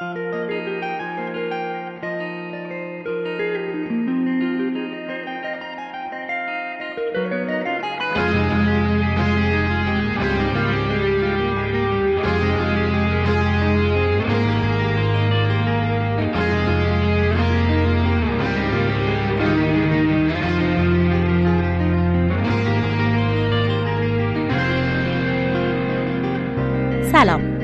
سلام،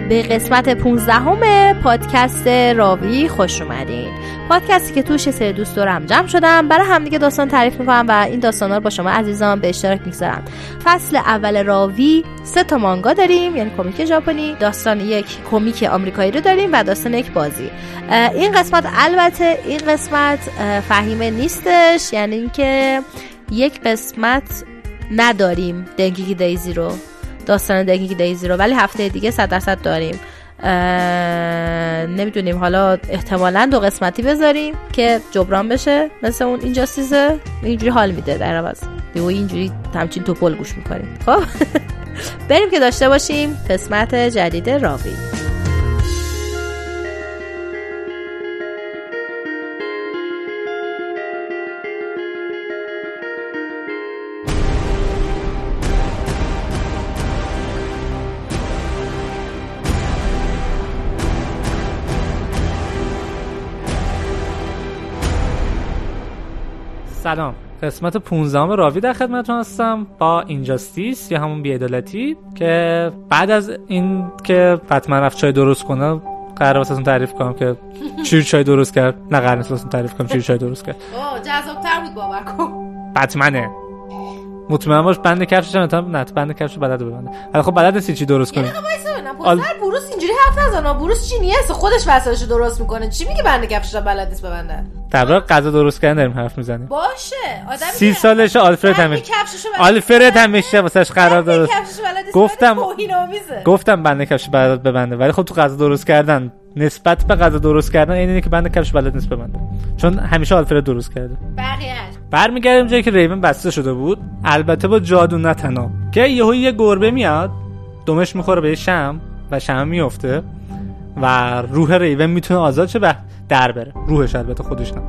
به قسمت 15 پادکست راوی خوش اومدین. پادکستی که توش سری دوست دارم جمع شدم برای همدیگه داستان تعریف میکنم و این داستانا رو با شما عزیزان به اشتراک میگذارم. فصل اول راوی 3 مانگا داریم، یعنی کمیک ژاپنی، داستان یک کمیک آمریکایی رو داریم و داستان یک بازی. این قسمت فهیمه نیستش، یعنی اینکه یک قسمت نداریم دنگیکی دایزی رو، داستان دنگیکی دایزی رو، ولی هفته دیگه 100% داریم. نمیدونیم، حالا احتمالاً 2 قسمتی بذاریم که جبران بشه، مثل اون اینجا سیزه اینجوری حال میده در عوض دیو اینجوری همچین توپل گوش میکنیم. خب بریم که داشته باشیم قسمت جدید راوی. سلام، قسمت 15 راوی در خدمتتون هستم با اینجاستیس یا همون بی‌عدالتی، که بعد از این که فاطمه رفت چای درست کنه قرار واسهتون تعریف کنم که چی چای درست کرد. نه قرار نیست واسهتون تعریف کنم چی چای درست کرد. جذاب‌تر بود، باور کن. فاطمه مطمئن باش بند کفشش هم نت بند کفشو بلده ببنده. ولی خب بلد نیست چی درست کنه. پسر بروس اینجوری حرف نزنه. بروس چی نیست، خودش وسایلشو درست میکنه. چی میگه بند کفشش هم بلد نیست ببنده؟ درباره غذا درست کردن داریم حرف میزنیم. باشه، آدمی 30 سالشه، آلفرد همیشه واسش قرار درست. گفتم بند کفش بلد ببنده، ولی خب تو غذا درست کردن نسبت به غذا درست کردن اینه که بند کفش بلد نیست ببنده، چون همیشه آلفرد درست کرده. بقیه‌اش برمیگردیم جایی که ریون بسته شده بود، البته با جادو نتنا، که یهو یه گربه میاد دمش میخوره به شمع و شمع میفته و روح ریون میتونه آزاد شه و در بره. روحش، البته خودش نه.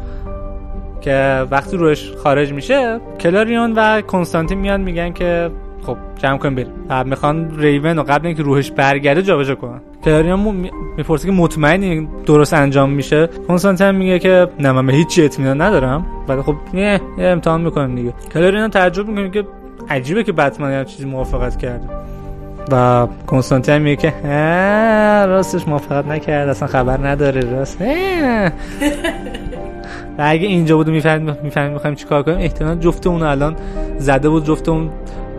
که وقتی روحش خارج میشه، کلاریون و کنستانتین میان میگن که خب جمع کنیم بریم. بعد میخوان ریون رو قبل اینکه روحش برگرده جابجا کنن. کلاریون میپرسه که مطمئنی درست انجام میشه؟ کنستانتین میگه که نه، من به هیچ چیز اطمینان ندارم. ولی خب نه، امتحان میکنیم دیگه. کلاریون تعجب میکنه که عجیبه که بتمن یه چیزی موافقت کرده. و کنستانتین میگه که راستش موافقت نکرد، اصلا خبر نداره راست. و اگه اینجا بود میفهمیم میخوایم چیکار کنیم. احتمالاً جفت اون الان زده بود، جفت اون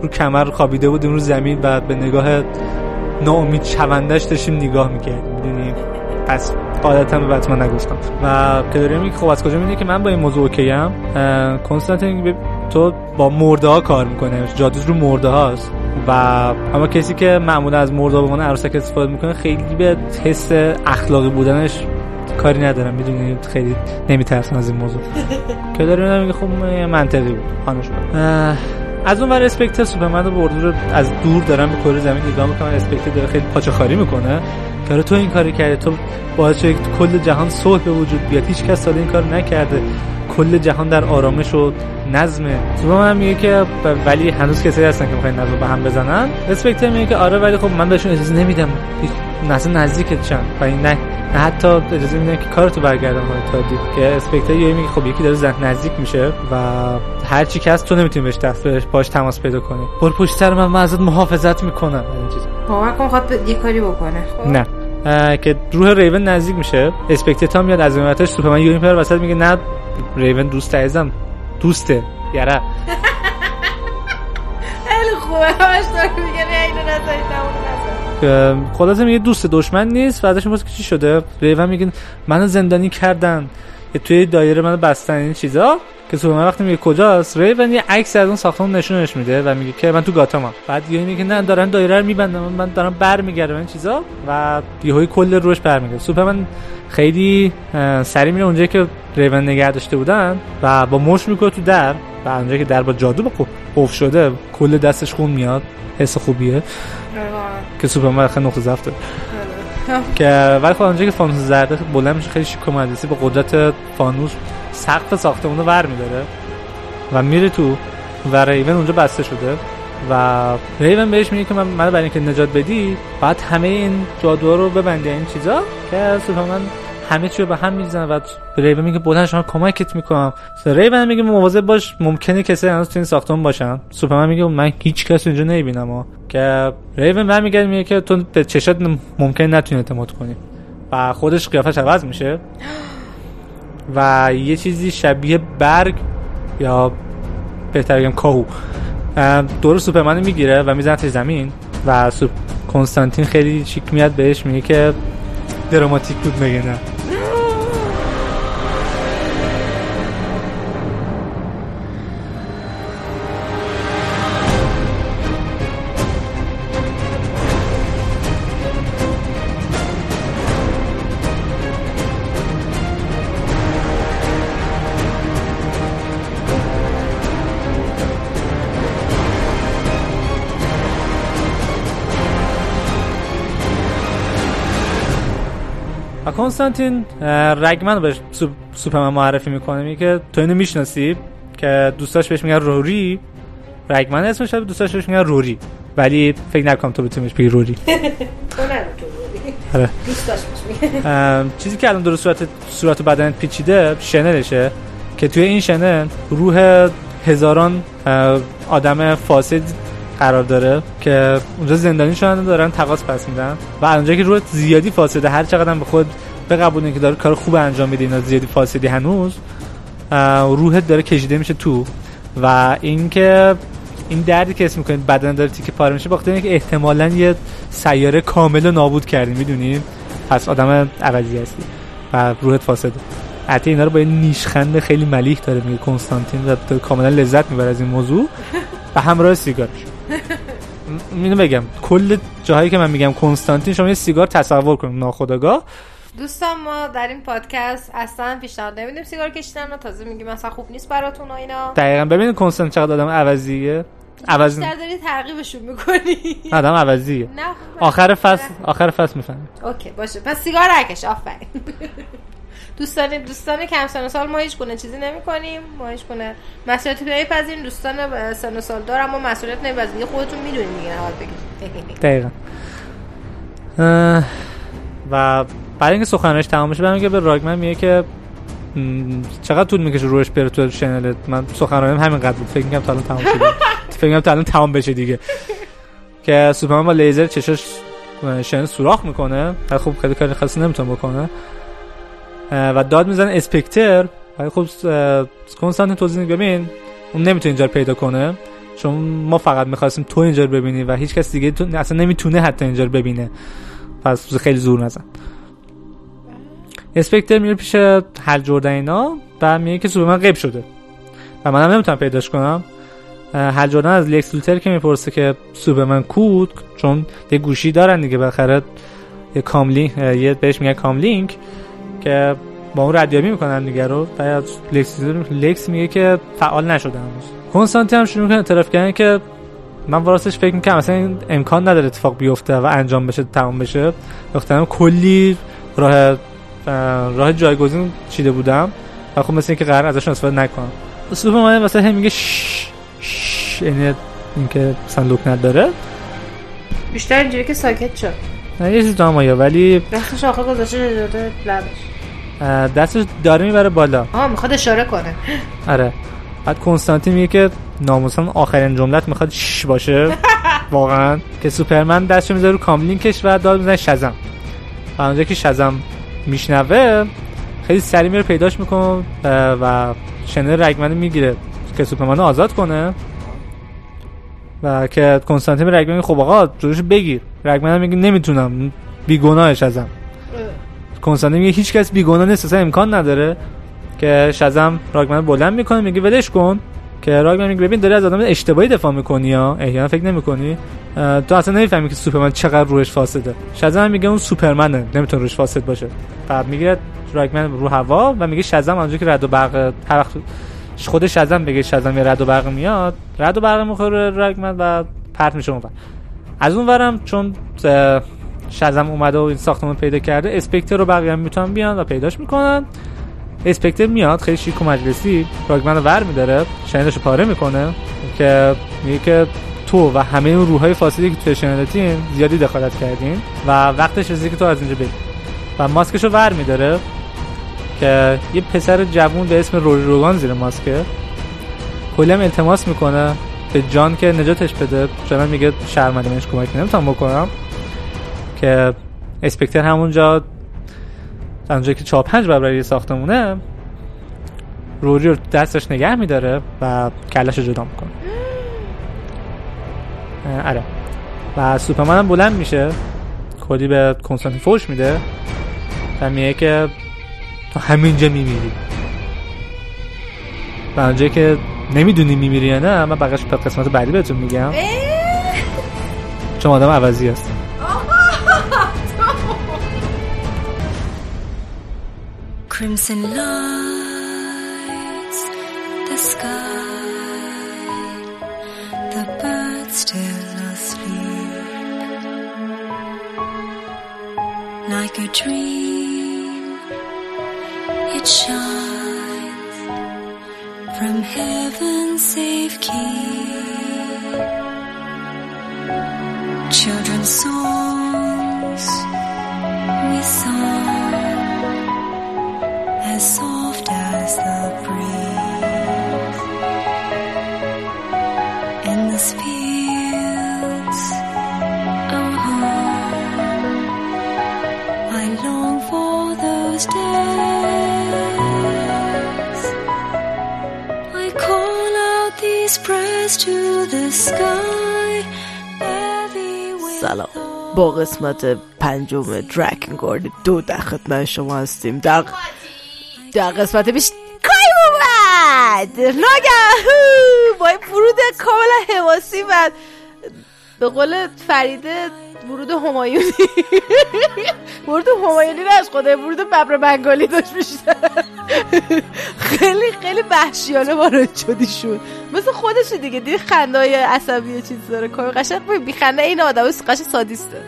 رو کمر خوابیده بود رو زمین و به نگاه ناامید شوندش داشتیم نگاه میکردیم، میدونیم. پس غلطم به بتمن نگفتم. و کلوری میگه خب از کجا میدونی که من با این موضوع اوکی ام؟ کنستانتین تو با مرده ها کار میکنه، جادو رو مرده هاست، و اما کسی که معمولا از مرده به عنوان عروسک استفاده میکنه خیلی به حس اخلاقی بودنش کاری ندارم، میدونی، خیلی نمیترسن از این موضوع. که داره میگه خب منطقی بود خانوش. از اون ور اسپکتر سوپرمن بردور رو از دور دارم به کره زمین نگاه میکنم. اسپکتر داره خیلی پاچه‌خواری میکنه که تو این کاری کردی، تو باعث شدی کل جهان صلح به وجود بیاد، هیچ کس سال این کار نکرده، کل جهان در آرامش و نظمه. سوپرمن میگه که ولی هنوز کسایی هستن که میخوان نظم به هم بزنن. اسپکتر میگه که آره ولی خب من بهشون اجازه نمیدم، نظر نزدیکت چند و این نه حتی اجازه میدن که کارتو برگردن تا دید. که اسپکتر یه میگه خب یکی داره زنگ نزدیک میشه و هر چی که هست تو نمیتونی بهش دست باش تماس پیدا کنی. پر پشت سر من ازت محافظت میکنم. این چیزا باور کن خاطر یه کاری بکنه. خب نه که روح ریون نزدیک میشه، اسپکتر تا میاد از عظمتش سوپرمن یه پر وسط میگه نه ریون دوست عزیزم دوسته یارا. خیلی خوبه همش داره میگه نه اینو نذارید. خلاصه میگه دوست دشمن نیست و ازش میپرسه که چی شده. ریون میگه منو زندانی کردن، توی دایره منو بستن، این چیزا. که سوپرمن وقتی میگه کجاست، ریون یه عکس از اون ساختمون نشونش میده و میگه که من تو گاتامم. بعد یهو میگه نه دارن دایره رو میبندن، من دارم برمیگردم این چیزا، و یهو کل روش برمیگرده. سوپرمن خیلی سری میره اونجایی که ریون نگه داشته بودن و با مش میکنه تو در، و اونجایی که در با جادو قفل شده کل دستش خون میاد. حس خوبیه که سوپرمن خیلی نقطه ضعف داره. که ولی خب اونجا که فانوس زرده بلند میشه خیلی شیک و مهندسی به قدرت فانوس سقف ساختمون رو ور میداره و میره تو و ریون اونجا بسته شده و ریون بهش میگه که من برای اینکه نجات بدی باید همه این جادوها رو ببنده این چیزا که سوپرمن همه چی رو به هم میزنه و ریون میگه بلند شو کمکت میکنم. ریون میگه مواظب باش ممکنه کسی هنوز تو این ساختمان باشن. سوپرمن میگه من هیچ کس اینجا نمیبینم که ریون من میگه که تو به چشات ممکنه نتونی اعتماد کنی و خودش قیافش عوض میشه و یه چیزی شبیه برگ یا بهتر بگم کاهو دور سوپرمن میگیره و میزنه زمین و کنستانتین خیلی چیک میاد بهش میگه که دراماتیک بود مگه نه. کنستانتین رگمن رو بهش سوپرمن معرفی میکنه میگه تو اینو میشناسی که دوستاش بهش میگن روری. رگمن اسمش شده دوستاش بهش میگن روری ولی فکر نکنم تو بتونیش بگی روری. تو نه تو روری دوستاش بهش میگن. چیزی که الان در صورت بدن پیچیده شنلشه که توی این شنل روح هزاران آدم فاسد قرار داره که اونجا زندانی شدن دارن تقاضا پس میدن و اونجا که روح زیادی فاسده هر چقدر هم به خود بقبولن که داره کار خوب انجام میده اینا زیادی فاسدی هنوز روحت داره کشیده میشه تو و اینکه این دردی که اسم میکنید بدن داره تیکه پاره میشه باخته اینکه احتمالاً یه سیاره کامل نابود کردیم میدونی پس آدم عوضی هستی و روحت فاسده. حتی اینا رو با این نیشخند خیلی ملیح داره میگه کنستانتین و کاملا لذت میبره از این موضوع و همراه سیگارش. اینو بگم کل جاهایی که من میگم کنستانتین شما یه سیگار تصور کنید ناخودآگاه. دوستان ما در این پادکست اصلا پیشنهاد نمیدیم سیگار کشیدن و تازه میگیم اصلا خوب نیست براتون و اینا. دقیقاً ببینید کنستانتین چقدر آدم عوضیه. عوض داری تعقیبشون میکنی. آدم عوضیه. آخر فصل میفهمید. اوکی باشه پس سیگار نکش آفرین. دوستان کم سن و سال ما هیچ گونه چیزی نمی‌کنیم. ما هیچ گونه مسئولیتی نمی‌پذیریم. دوستان سن و سال دار اما مسئولیت نمی‌پذیریم. خودتون می‌دونید میگن حال بگید. دقیقاً. و بعد اینکه سخنرانیش تمام بشه برمیگه به راگمن میگه که چقدر طول می‌کشه روش بره تو چنلت. من سخنرانیم همینقدر بود. فکر می‌کنم تا الان تمام شد. فکر می‌کنم تا الان تمام بشه دیگه. که سوپرمن با لیزر چشاش شن سوراخ می‌کنه. تا خوب خیلی کاری خاصی نمی‌تونه بکنه. و داد میزنه اسپکتر ولی خب کنستانتین توضیح ببین اون نمیتونه اینجا رو پیدا کنه چون ما فقط میخواستیم تو اینجا رو ببینی و هیچ کس دیگه اصلا نمیتونه حتی اینجا رو ببینه پس خیلی زور نزن. اسپکتر میره پیش هل جردن اینا و میگه که سوپرمن غیب شده و منم نمیتونم پیداش کنم. هل جردن از لکس لوتر که میپرسه که سوپرمن کود چون یه گوشی دارن دیگه بالاخره یه کاملینگ یه بهش میگه کاملینگ که با اون ردیابی میکنن دیگه رو بعد لکس میگه که فعال نشده هنوز. کنستانتین هم شروع میکنه اعتراف کردن که من وراستش فکر میکنم اصلا امکان نداره اتفاق بیفته و انجام بشه تمام بشه گفتم کلی راه جایگزین چیده بودم و خب مثل اینکه قرار ازشون استفاده نکنم. سوپرمن واسه هم میگه ش اینکه صندوق نداره بیشتر اینجوری که ساکت شد نه یه چیز دامایا ولی دستش آخه گذاشته داده لبش دستش داره میبره بالا میخواد اشاره کنه. آره بعد کنستانتین میگه که ناموسن آخرین جملت میخواد ش باشه واقعا که سوپرمن دستش میذاره رو کاملینکش و داد میزنه شزم و اونجا که شزم میشنوه خیلی سریع میره پیداش میکنه و شنل رگمن میگیره که سوپرمن آزاد کنه و که کنستانتین به رگمن میگه خب آقا جلوش بگیر. رگمن میگه نمیتونم بیگناهش ازم. کنستانتین میگه هیچ کس بیگناه نیست اصلا امکان نداره که شزم رگمن بلند میکنه میگه ولش کن که رگمن میگه ببین داری از آدم اشتباهی دفاع میکنی یا احیانا فکر نمیکنی تو اصلا نمیفهمی که سوپرمن چقدر روحش فاسده. شزم میگه اون سوپرمنه نمیتونه روحش فاسد باشه. بعد میگه رگمن رو هوا و میگه شزم اونجوری که رد و برق هر وقت خود شزم بگه شزم یه رد و برق میاد رد و برق میخوره رگمن و پرت میشه اونور. از اونورم چون شازم اومده و این ساختمان پیدا کرده، اسپکتر رو بقیه هم میتونن بیان و پیداش میکنن. اسپکتر میاد خیلی شیک و مجلسی، فراگمن رو ور میداره، شنیداشو پاره میکنه که میگه که تو و همه اون روحای فاسدی که توی شنیداتین زیادی دخالت کردین و وقتش رسیده که تو از اینجا بری. و ماسکشو ور میداره که یه پسر جوون به اسم روری روگان زیر ماسکه، کلیم التماس میکنه به جان که نجاتش بده. جان میگه شرمنده، منش کمک نمیتونم بکنم. که اسپکتر همونجا در اونجایی که 4-5 برای ساختمونه، روری رو دستش نگه میداره و کلش رو جدا میکنه. آره. و سوپرمن هم بلند میشه، کلی به کنستانتین فوش میده و میگه که تو همینجا میمیری. و اونجایی که نمیدونی میمیری یا نه، من بقیه‌اش تو قسمت بعدی بهتون میگم، چون آدم عوضی هست. Crimson lights the sky, the birds still asleep, like a dream it shines from heaven's safe keep. Children's songs we sung, as soft as the breeze, endless fields of home, I long for those days. I call out these prayers to the sky. Everywhere با قسمت پنجم درکن گارد 2 در خدمت شما هستیم. در قسمت بیش کای اومد ناگهان با ورود کاملا حواسی و به قول فریده ورود همایونی ورود همایونی نه از خدای ورود ببر بنگالی داشت میشه. خیلی خیلی وحشیانه وارد شدی شد، مثل خودش دیگه دیدی خنده‌های عصبی چیز داره، کار قشنگ بی خنده این آدمو قشنگ سادیسته،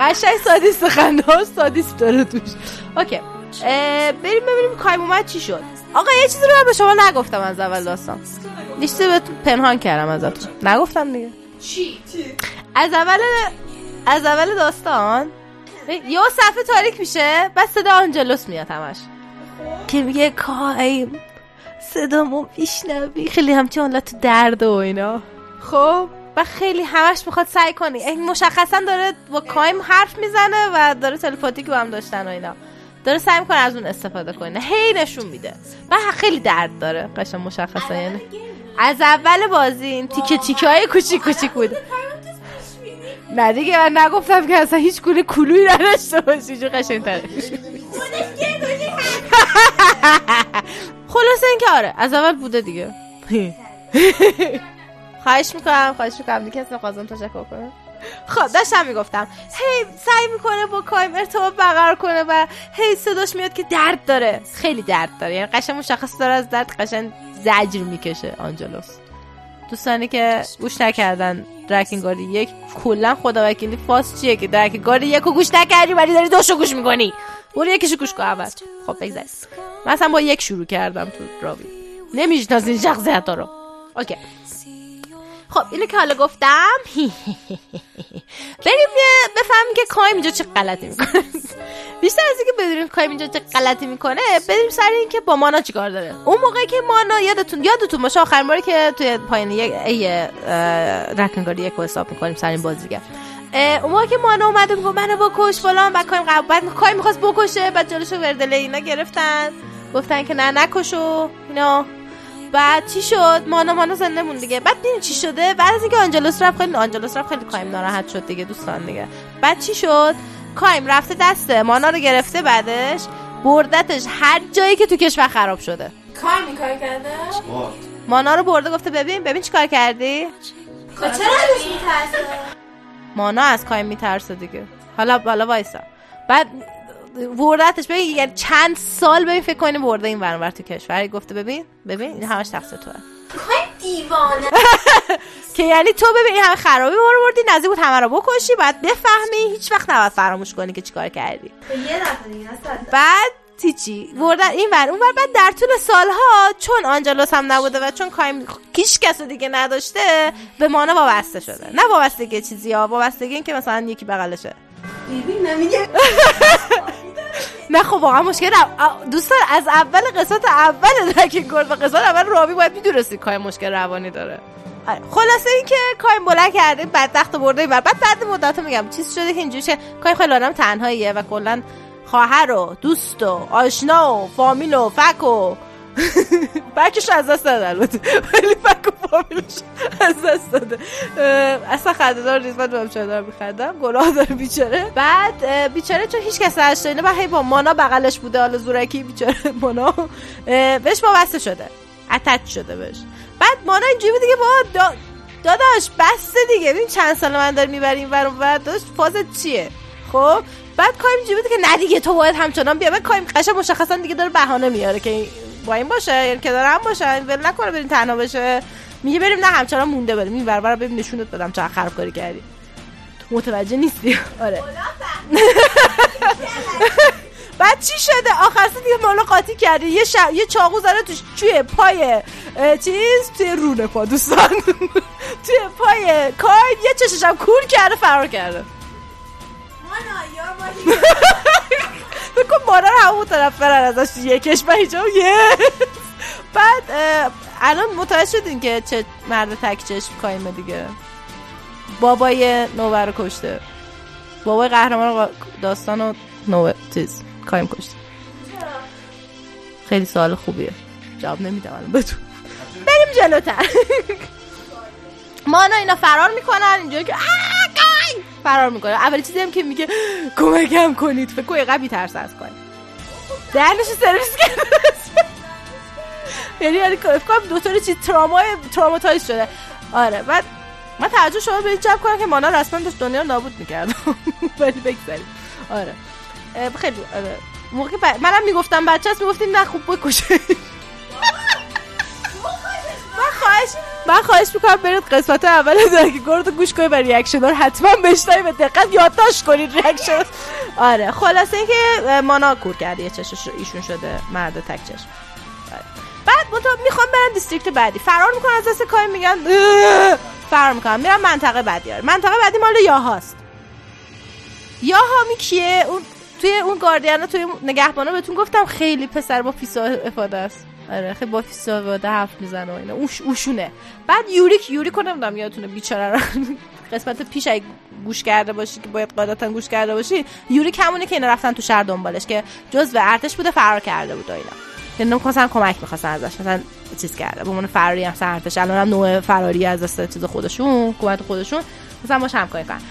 قشنگ سادیست، خنده سادیست داره توش. اوکی بریم ببینیم کایم اومد چی شد. آقا یه چیزی رو من به شما نگفتم از اول داستان، یه چیزی رو پنهان کردم ازتون، نگفتم دیگه. چی؟ از اول داستان یه صفحه تاریک میشه، بعد صدا آنجلوس میاد همش که میگه کایم صدامو میشنوی، خیلی همچین حالت درد و اینا. خب و خیلی همش میخواد سعی کنی، مشخصا داره با کایم حرف میزنه و داره تلپاتیک با هم داشتن و اینا، داره سعی میکنه از اون استفاده کنه، هی نشون میده و خیلی درد داره قشنگ مشخصه. یعنی از اول بازی این تیکه تیکه های کوچیک کوچیک بود. نه دیگه من نگفتم که اصلا هیچ گونه کلویی نداشته باشی، چون قشنگ تره. خلاصه این که آره از اول بوده دیگه. خواهش میکنم دیگه اصلا خواستم تشکر کنم. خب داشتم میگفتم هی سعی میکنه با کایم ارتباط برقرار کنه و هی صداش میاد که درد داره، خیلی درد داره، یعنی قشنگ مشخص داره از درد قشنگ زجر میکشه آنجلوس. دوستانی که گوش نکردن درکن گارد 1 کلا خدا وکیلی فاس چیه که درکن گارد 1 رو گوش نکردی ولی داری 2 رو گوش میکنی، برو یکیشو گوش کن اول. خب بگذار من اصلا با 1 شروع کردم تو راوی، نمیشناسین شخصیت‌ها رو. اوکی خب اینو که حالا گفتم بریم بفهمیم که کایم اینجا چه غلطی میکنه. بیشتر از اینکه بدونیم کایم اینجا چه غلطی میکنه، بریم سر این که با مانا چیکار داره. اون موقعی که مانا یادتون باشه آخرین باری که توی پایان درکن گارد 1 حساب میکنیم سر این بازیگر، اون موقعی که مانا اومد میگه منو بکش فلان، بعد کایم کایم میخواست بکشه، بعد جلوشو وردله اینا گرفتن گفتن که نه نکشو اینا. بعد چی شد؟ مانا زنده مون دیگه. بعد ببین چی شده؟ بعد از اینکه آنجلوس رفت خیلی کایم ناراحت شد دیگه دوستان دیگه. بعد چی شد؟ کایم رفته دسته مانا رو گرفته، بعدش بردتش هر جایی که تو کشور خراب شده. کایم این کار کرده؟ مانا رو برده گفته ببین چی کار کردی؟ چرا ازش میترسه؟ مانا از کایم میترسه دیگه. حالا وایسا. بعد وردتش ببین، یعنی چند سال ببین فکر کنین برده این ورانور تو کشور، گفته ببین این همش تقصیر توه. کایم دیوانه. که یعنی تو ببین این همه خرابی رو بردی، نزدیک بود همه رو بکشی، بعد بفهمی هیچ وقت نباید فراموش کنی که چیکار کردی. یه دفعه دیگه بعد چی بردن این ور اون ور. بعد در طول سالها چون آنجلوس هم نبوده و چون کایم هیچ کس دیگه نداشته به مانا وابسته شده. نه وابستگی چیزی ها، وابستگی این که مثلا یکی بغلشه. ببین نمیگه نه خب واقعا مشکل دوستان از اول قسمت اول درکین گرد و قسمت اول رابی باید میدونستی کایم مشکل روانی داره. خلاصه این که کایم بلند کرده بدبخت برده این ور. بعد مدت میگم چیز شده که اینجوری شه کایم خیلی آدم تنهاییه و کلا خواهر و دوست و آشنا و فامیل و فک و بکش از دست داده البته، ولی فک و فامیلش از دست داده. اصلا خنده‌دار نیست، من دوام شدارم میخندم، گناه داره بیچاره. بعد بیچاره چون هیچ کس نشته اینه و هی با مانا بغلش بوده، حالا زورکی بیچاره مانا بهش وابسته شده، اتچ شده بهش. بعد مانا اینجوری دیگه با داداش بسته دیگه، ببین چند سال من داره میبریم برام و داداش فازت چیه خب. بعد کایم جوری که نه دیگه تو باید همچنان بیا. بعد کایم قشنگ مشخصا دیگه داره بهانه میاره که با این باشه، یعنی که داره هم باشه، ول نکنه بریم تنها بشه. میگه بریم نه همچنان مونده بریم این ور ور ببین نشونت بدم چقدر خرابکاری کردی. تو متوجه نیستی؟ آره. بعد چی شده؟ آخر سر دیگه مالا قاطی کرده، یه چاقو زده توی پای چیز، توی رونه پا دوستان توی پای کایم، یه چشش هم کور کرده فرار کرده. بکن مانا رو همون طرف برن ازش یکش به هیچ هم یه. بعد الان متوجه شدین که چه مرد تک چشم کایمه دیگه، بابای نوبه رو کشته، بابای قهرمان داستان رو نوبه چیز کایم کشته. خیلی سوال خوبیه جواب نمیدم الان بدون بریم جلوتر. مانا اینا فرار میکنن اینجا که فرار میکنه. اول چیزی هم که میگه کمکم کنید، فکر کنم قبی ترس از کنه دهنش سرویس کرده، یعنی فکر کنم دوتار چیز تراماتایز شده. آره بعد من توجه شما به این جلب کنم که مانا رسما داشت دنیا نابود میکرد ولی بگذاریم. آره خیلی موقع منم میگفتم بچه هست میگفتیم نه خوب بکشه. من خواهش میکنم برید قسمت اول درکین‌گرد رو گوش کنید و ریاکشن‌ها رو حتما بشنوید، به دقت یادداشت کنید ریاکشن. آره خلاصه اینکه مانا کور کرده یه چشش رو، ایشون شده مرد تک چشم. بعد من میخوام برم دیستریکت بعدی، فرار میکنم از دست کایم، میگن فرار میکنم میرم منطقه بعدی. آره منطقه بعدی مال یاهاست. یاها می کیه؟ اون توی اون گاردیانا، توی نگهبانا بهتون گفتم خیلی پسر با فیسا افاده است. آره خیلی با فیسا و ده حرف میزنه و اینا اوشونه. بعد یوریک نمیدونم یادتونه بیچاره رو قسمت پیش اگه گوش کرده باشی که باید قاعدتا گوش کرده باشی، یوریک همونه که اینا رفتن تو شهر دنبالش که جزء ارتش بوده فرار کرده بود و اینا، یعنی مثلا کمک می‌خواستن ازش، مثلا چیز کرده به من فراری هم سرتش، الانم نوع فراری از دست چیز خودشون قوت خودشون مثلا باش همکاری کردن.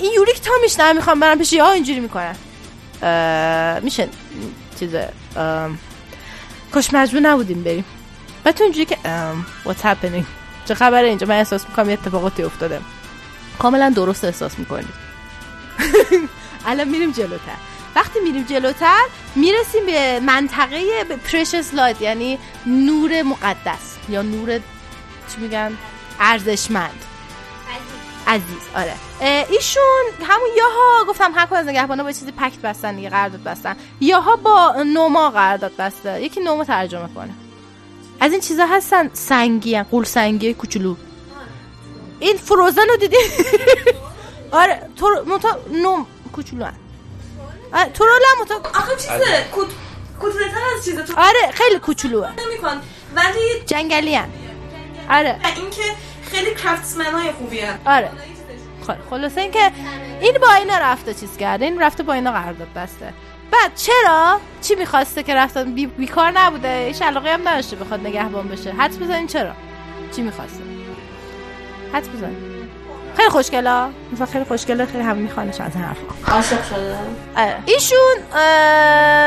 این یوریک تا میشنم میخوام برم پیش یا اینجوری میکنن میشه چیزه کاش مجبور نبودیم بریم. بعد تو اینجوری که what's happening چه خبره اینجا، من احساس میکنم یه اتفاقاتی افتاده. کاملا درست احساس میکنید. الان میریم جلوتر. وقتی میریم جلوتر میرسیم به منطقه precious light، یعنی نور مقدس یا نور چی میگن ارزشمند عزیز. آره ایشون همون یاها گفتم هر کدوم از نگهبانا با چیزی پکت بستن دیگه، قرارداد بستن. یاها با نوما قرارداد بسته، یکی نوما ترجمه کنه. از این چیزا هستن سنگی، ان قول سنگی کوچولو. این فروزن رو دیدی؟ آره نوم کوچولو ان ترولم تو آخه چیزه کوتولتر از چیزه. آره خیلی کوچولوه نمیکن ولی جنگلی ان. آره اینکه خیلی کرافتسمنای خوبیه. آره خلاصه این که این با اینا رفته چیز کرده، این رفته با اینا قرارداد بسته. بعد چرا چی میخواسته که رفتن بیکار نبوده، ایش علاقه هم نداشته بخواد نگهبان بشه. حدس بزنین چرا چی میخواسته، حدس بزن. خیلی خوشگلا مثلا خیلی خوشگله، خیلی هم میخوانش از حرف عاشق شده. آره ایشون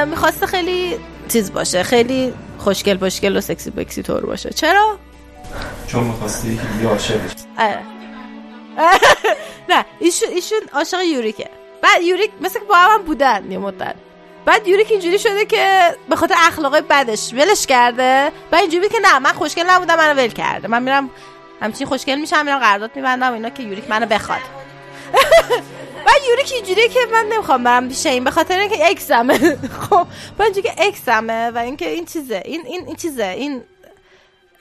میخواسته خیلی چیز باشه، خیلی خوشگل باشگل و سکسی بکسی طور باشه. چرا؟ چون می‌خواستی که دیگه عاشق بشی. آره نه ایشون عاشق یوریکه. بعد یوریک مثل که با هم بودن یه مدت، بعد یوریک اینجوری شده که به خاطر اخلاقای بدش ولش کرده. بعد اینجوری که نه من خوشگل نبودم منو ول کرده، من میرم همچین خوشگل میشم، میرم قرارداد میبندم اینا که یوریک منو بخواد. و یوریک اینجوریه که من نمیخوام برم پیش این، به خاطر اینکه اکسمه. خب بنجه که اکسمه و اینکه این چیزه، این چیزه، این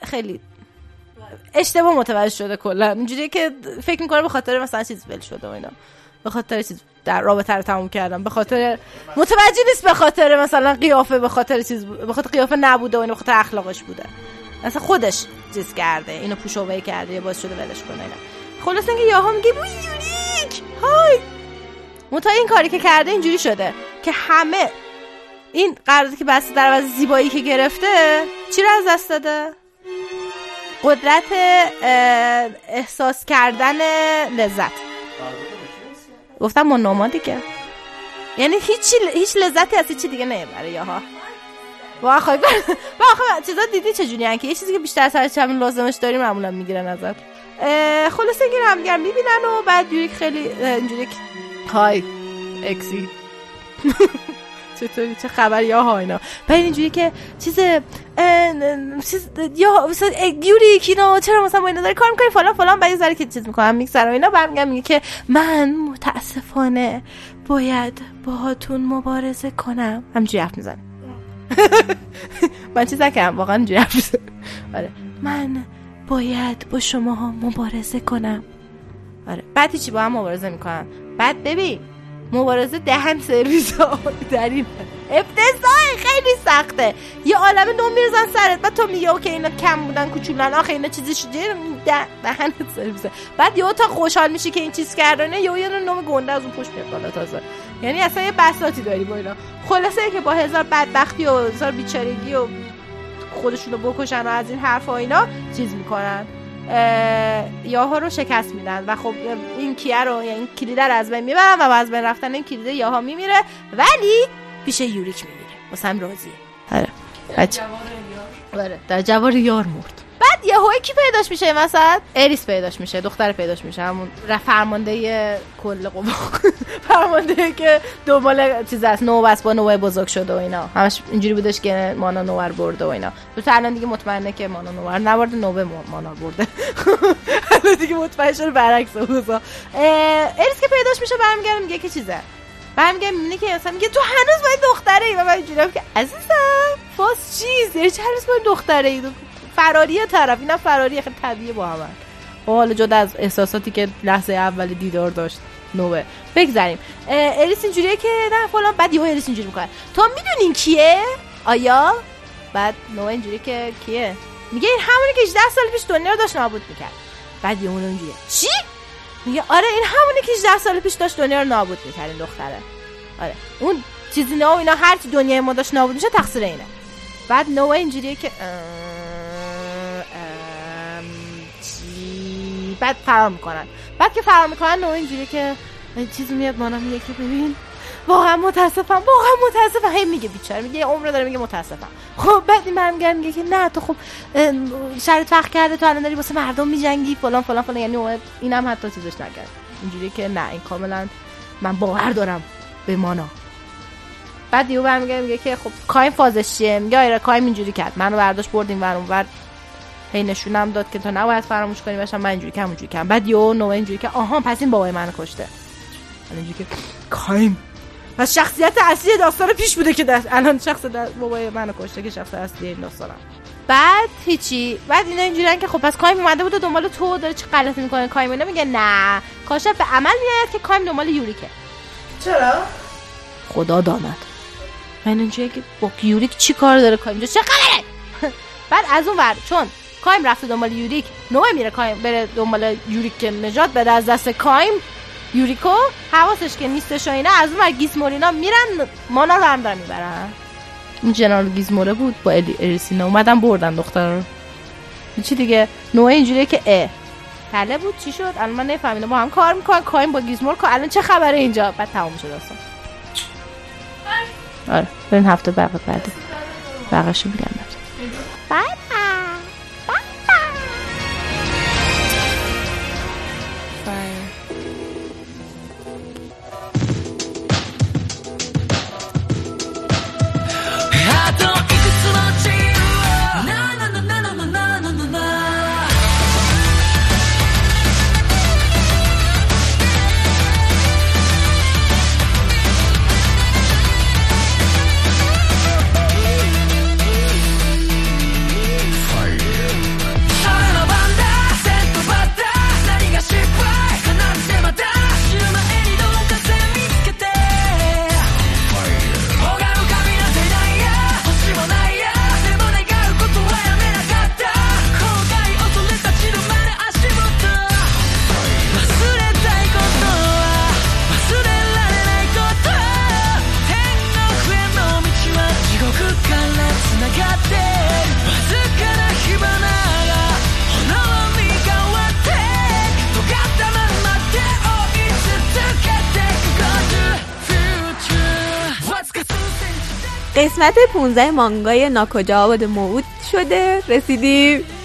خیلی اشتباه متوجه شده کلا. اینجوریه که فکر میکنه به خاطر مثلا چیز ول شده و اینا، به خاطر چیز در رابطه رو تموم کردم، به خاطر متوجه نیست، به خاطر مثلا قیافه، به خاطر چیز، به خاطر قیافه نبوده و اینا، به خاطر اخلاقش بوده، اصلا خودش چیز کرده، اینو پوشوبه کرده یا باز شده ولش کنه اینا. خلاص اینکه یاها میگه بو یونیک های متأ این کاری که کرده اینجوری شده که همه این قراردادی که بسته در عوض زیبایی که گرفته چی رو از دست داده؟ قدرت احساس کردن لذت. گفتم من نما دیگه، یعنی هیچ لذتی از هیچ دیگه نمیبره یاها. واخه واخه چیزا دیدی چجوریه که یه چیزی که بیشتر سرش همین لازمش داری معمولا میگیرن ازت. خلاصه اینکه همدیگر میبینن و بعد یوریک خیلی اینجوری های اکسی چطوری چه خبر یاها اینا، بعد اینجوری که چیز یا یوریک اینا چرا مثلا با اینا داری کار میکنی فلان فلان، بعد یه ذره که چیز میکنم میگذره اینا، بعد میگه که من متاسفانه باید باهاتون مبارزه کنم، همینجوری حرف میزنه. من چیز نکردم واقعا اینجوری حرف میزنه. آره من باید با شما ها مبارزه کنم. آره بعد چی با هم مبارزه میکنن؟ بعد ببین مبارزه دهن سرویس ها در این افتضاح خیلی سخته، یه عالمه نون میرزن سرت، بعد تو میگی اوکی اینا کم بودن کوچولن آخه اینا چیزی شده دهنت سرویس، بعد یهو تا خوشحال میشی که این چیز کردنه، یهو یه نون گنده از اون پشت میاد بالا تازه، یعنی اصلا یه بساتی داری با اینا. خلاصه که با هزار بدبختی و هزار بیچارگی و خودشونو بکشن و از این حرفا اینا چیز میکنن، یاها رو شکست میدن و خب این کیه رو، یعنی کلیده رو از بین میبرن و از بین رفتن این کلیده یاها میمیره، ولی پیش یوریک میمیره واسه هم راضیه. آره در جوار یار مرد. بعد یهو کی پیداش میشه؟ مثلا اریس پیداش میشه، دختر پیداش میشه، همون فرمانده کل قوا، فرمانده که دنبال چیز است، نوبس با نوبه بزرگ شده و اینا، همش اینجوری بودش که مانا نوبر برده و اینا. تو الان دیگه مطمئنه که مانا نوبر نبرده، نوبه مانا برده. الان دیگه مطمئن شده برعکس اوضاع. اریس که پیداش میشه برمیگردم میگه که چیزه، برمیگردم میبینه که مثلا میگه تو هنوز باید دختره‌ای، و من اینجوریام که عزیزم فاس چیز، یعنی چه هنوز باید دختره‌ای، فراریه طرف، اینا فراریه، خیلی طبیعیه با هم. حالا جدا از احساساتی که لحظه اول دیدار داشت نوبه بگذاریم. اریس اینجوریه که نه فلان، بعد یهو اریس اینجوری میکنه تو میدونین کیه؟ آیا؟ بعد نوبه اینجوری که کیه؟ میگه این همونی که 18 سال پیش دنیا رو داشت نابود میکرد. بعد یهو اونجوریه چی؟ میگه آره این همونی که 18 سال پیش داشت دنیا رو نابود میکرد این دختره. آره اون چیزی نه اینا هر چی دنیای ما داشت نابود میشه تقصیر اینه. بعد نوبه اینجوریه که بعد فرار میکنن. بعد که فرار میکنن نوع اینجوری که چیز میاد مانا میگه که ببین واقعا متاسفم، واقعا متاسفم، هی میگه بیچاره، میگه عمر داره میگه متاسفم. خب بعد این برمیگرد میگه که نه تو خب شرط فخ کرده، تو الان داری واسه مردم میجنگی فلان فلان فلان، یعنی اینم حتی چیزش نکرد اینجوری که نه این کاملا من باور دارم به مانا. بعد دیو برمیگرد میگه که خب کایم فازش چیه؟ میگه آره کایم اینجوری کرد منو برداشت بردیم ور اونور، هی نشونم داد که تو نباید فراموش کنی باشم، من اینجوری کم اونجوری کم. بعد یو نو اینجوری که آها پس این بابای منو کشته، اینجوری که کایم پس شخصیت اصلی داستان پیش بوده که الان شخص بابای منو کشته که شخص اصلی این داستانم. بعد هیچی، بعد اینا اینجوریه که خب پس کایم اومده بود دنبال تو، داره چه غلطی میکنه کایم؟ اینا میگه نه کاشف به عمل میاد که کایم دنبال یوریکه. چرا؟ خدا داند. من اینجوریه که با یوریک چیکار داره کایم؟ چه خبره؟ بعد از اون ور چون کایم رفته دنبال یوریک، نوبه میره کایم بره دنبال یوریک که نجات بده از دست کایم یوریکو، حواسش که نیستش و اینا. از اون ور گیزمورینا میرن مانا رو هم دارن میبرن، این جنرال گیزموره بود با اریسینا اومدن بردن دختر رو. چی دیگه نوبه اینجوریه که تله بود چی شد الان من نفهمیدم، با هم کار میکنن کایم با گیزمور که الان چه خبره اینجا. بعد تمام شد داستان. آره برین هفته بعد بقیه‌شو میگم. بعد قسمت 15 مانگای ناکجا آباد موعود شده.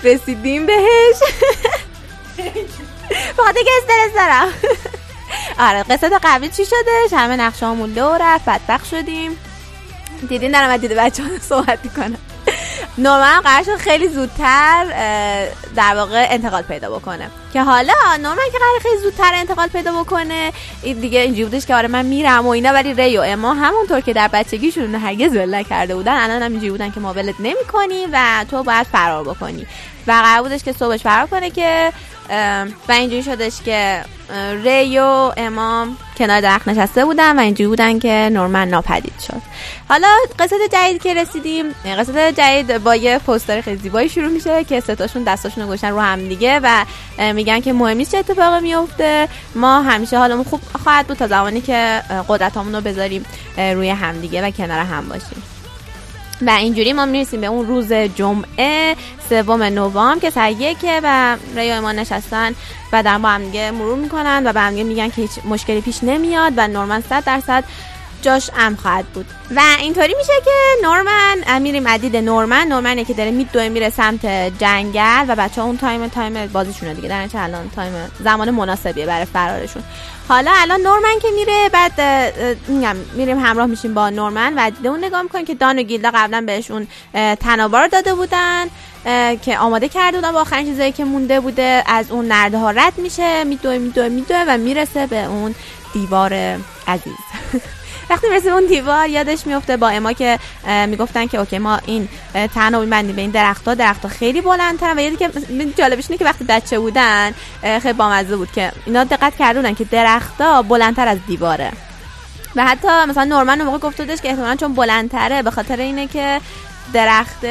رسیدیم بهش. فقط دیگه استرس دارم. آره قسمت قبلی چی شدش؟ همه نقشه‌هامون لو رفت، بدبخت شدیم. دیدین درم دیده بچه‌ها صحبت می‌کنن. نورمن قرار شد خیلی زودتر در واقع انتقال پیدا بکنه که حالا نورمن که قرار خیلی زودتر انتقال پیدا بکنه این دیگه اینجوری بودش که آره من میرم و اینا، ولی ری و اما همونطور که در بچگیشون هرگز ول نکرده بودن الان هم اینجوری بودن که ما ولت نمی‌کنی و تو باید فرار بکنی و قرار بودش که صبحش فرار کنه که و اینجوری شدش که ری و امام کنار درخت نشسته بودن و اینجوری بودن که نورمن ناپدید شد. حالا قصه جدید که رسیدیم، قصه جدید با یه پوستر خیلی زیبایی شروع میشه که ستاشون دستاشون رو گشتن رو هم دیگه و میگن که مهم نیست چه اتفاقی میفته، ما همیشه حالمون خوب خواهد بود تا زمانی که قدرتامون رو بذاریم روی هم دیگه و کنار هم باشیم. و اینجوری ما میرسیم به اون روز جمعه 3 نوامبر که سعیه و ری و ایمان نشستن و در با همدیگه مرور میکنن و به همدیگه میگن که هیچ مشکلی پیش نمیاد و نورمن 100% جاش امن خواهد بود و اینطوری میشه که نورمن میریم عدید نورمنه که داره میدوه میره سمت جنگل و بچه ها اون تایم بازیشونه دیگه، در اینچه الان تایم زمان مناسبیه برای فرارشون. حالا الان نورمن که میره بعد میریم همراه میشیم با نورمن و عدید اون نگاه میکنیم که دان و گیلدا قبلا بهشون تناوار داده بودن که آماده کرده بودن با آخرین چیزایی که مونده بوده از اون نرده ها رد میشه میدوه و میرسه به اون دیوار عزیز. وقتی میرسه اون دیوار یادش میفته با اما که میگفتن که اوکی ما این تنو میبندیم به این درختا خیلی بلندترن و یادی که جالبش اینه که وقتی بچه بودن خیلی بامزه بود که اینا دقت کرده بودن که درختا بلندتر از دیواره و حتی مثلا نورمن اون موقع گفته بودش که احتمالاً چون بلندتره به خاطر اینه که درخت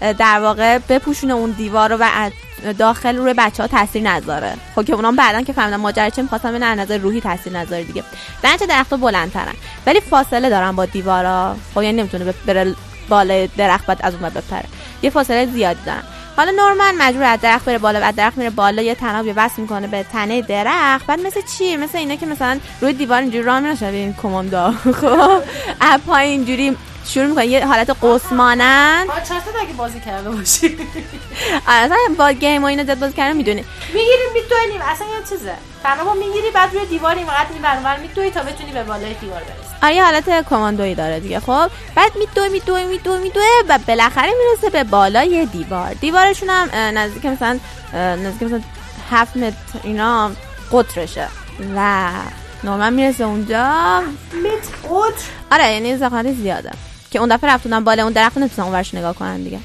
در واقع بپوشونه اون دیوار رو و داخل روی بچه ها تاثیر نذاره. خب که اونام بعدن که فهمیدن ماجرا چه می‌خواستن به نظر روحی تاثیر نذاره دیگه. درنچه درخت‌ها بلندترن ولی فاصله دارن با دیوارا. خب یعنی نمیتونه بره بالا درخت بعد از اون بپره. یه فاصله زیادی دارن. حالا نورمن مجبور از درخت بره بالا، از درخت میره بالا یه تناب وصل میکنه به تنه درخت. بعد مثل چی؟ مثل اینا که مثلا روی دیوار اینجوری راه میره شبیه کماندو. خب اپا اینجوری شروع میکنه یه حالت قسمانن با چرت اگه بازی کرده باشی اصلا با گیم و اینا زد بازی کردن میدونی میگیریم میتونیم اصلا یه چیزه تنابو میگیری بعد روی دیوار اینقدر میبرون میتونی تا بتونی به بالای دیوار برسی. آره یه حالت کماندویی داره دیگه. خب بعد میدوی و بالاخره میرسه به بالای دیوار. دیوارشون هم نزدیک مثلا 7 متر اینا قطرشه و نورمن میرسه اونجا متر قطر. آره یعنی زحمت زیاده که اون دفعه رفتونم بالا اون درخت نمیتونن اونورش نگاه کنن دیگه.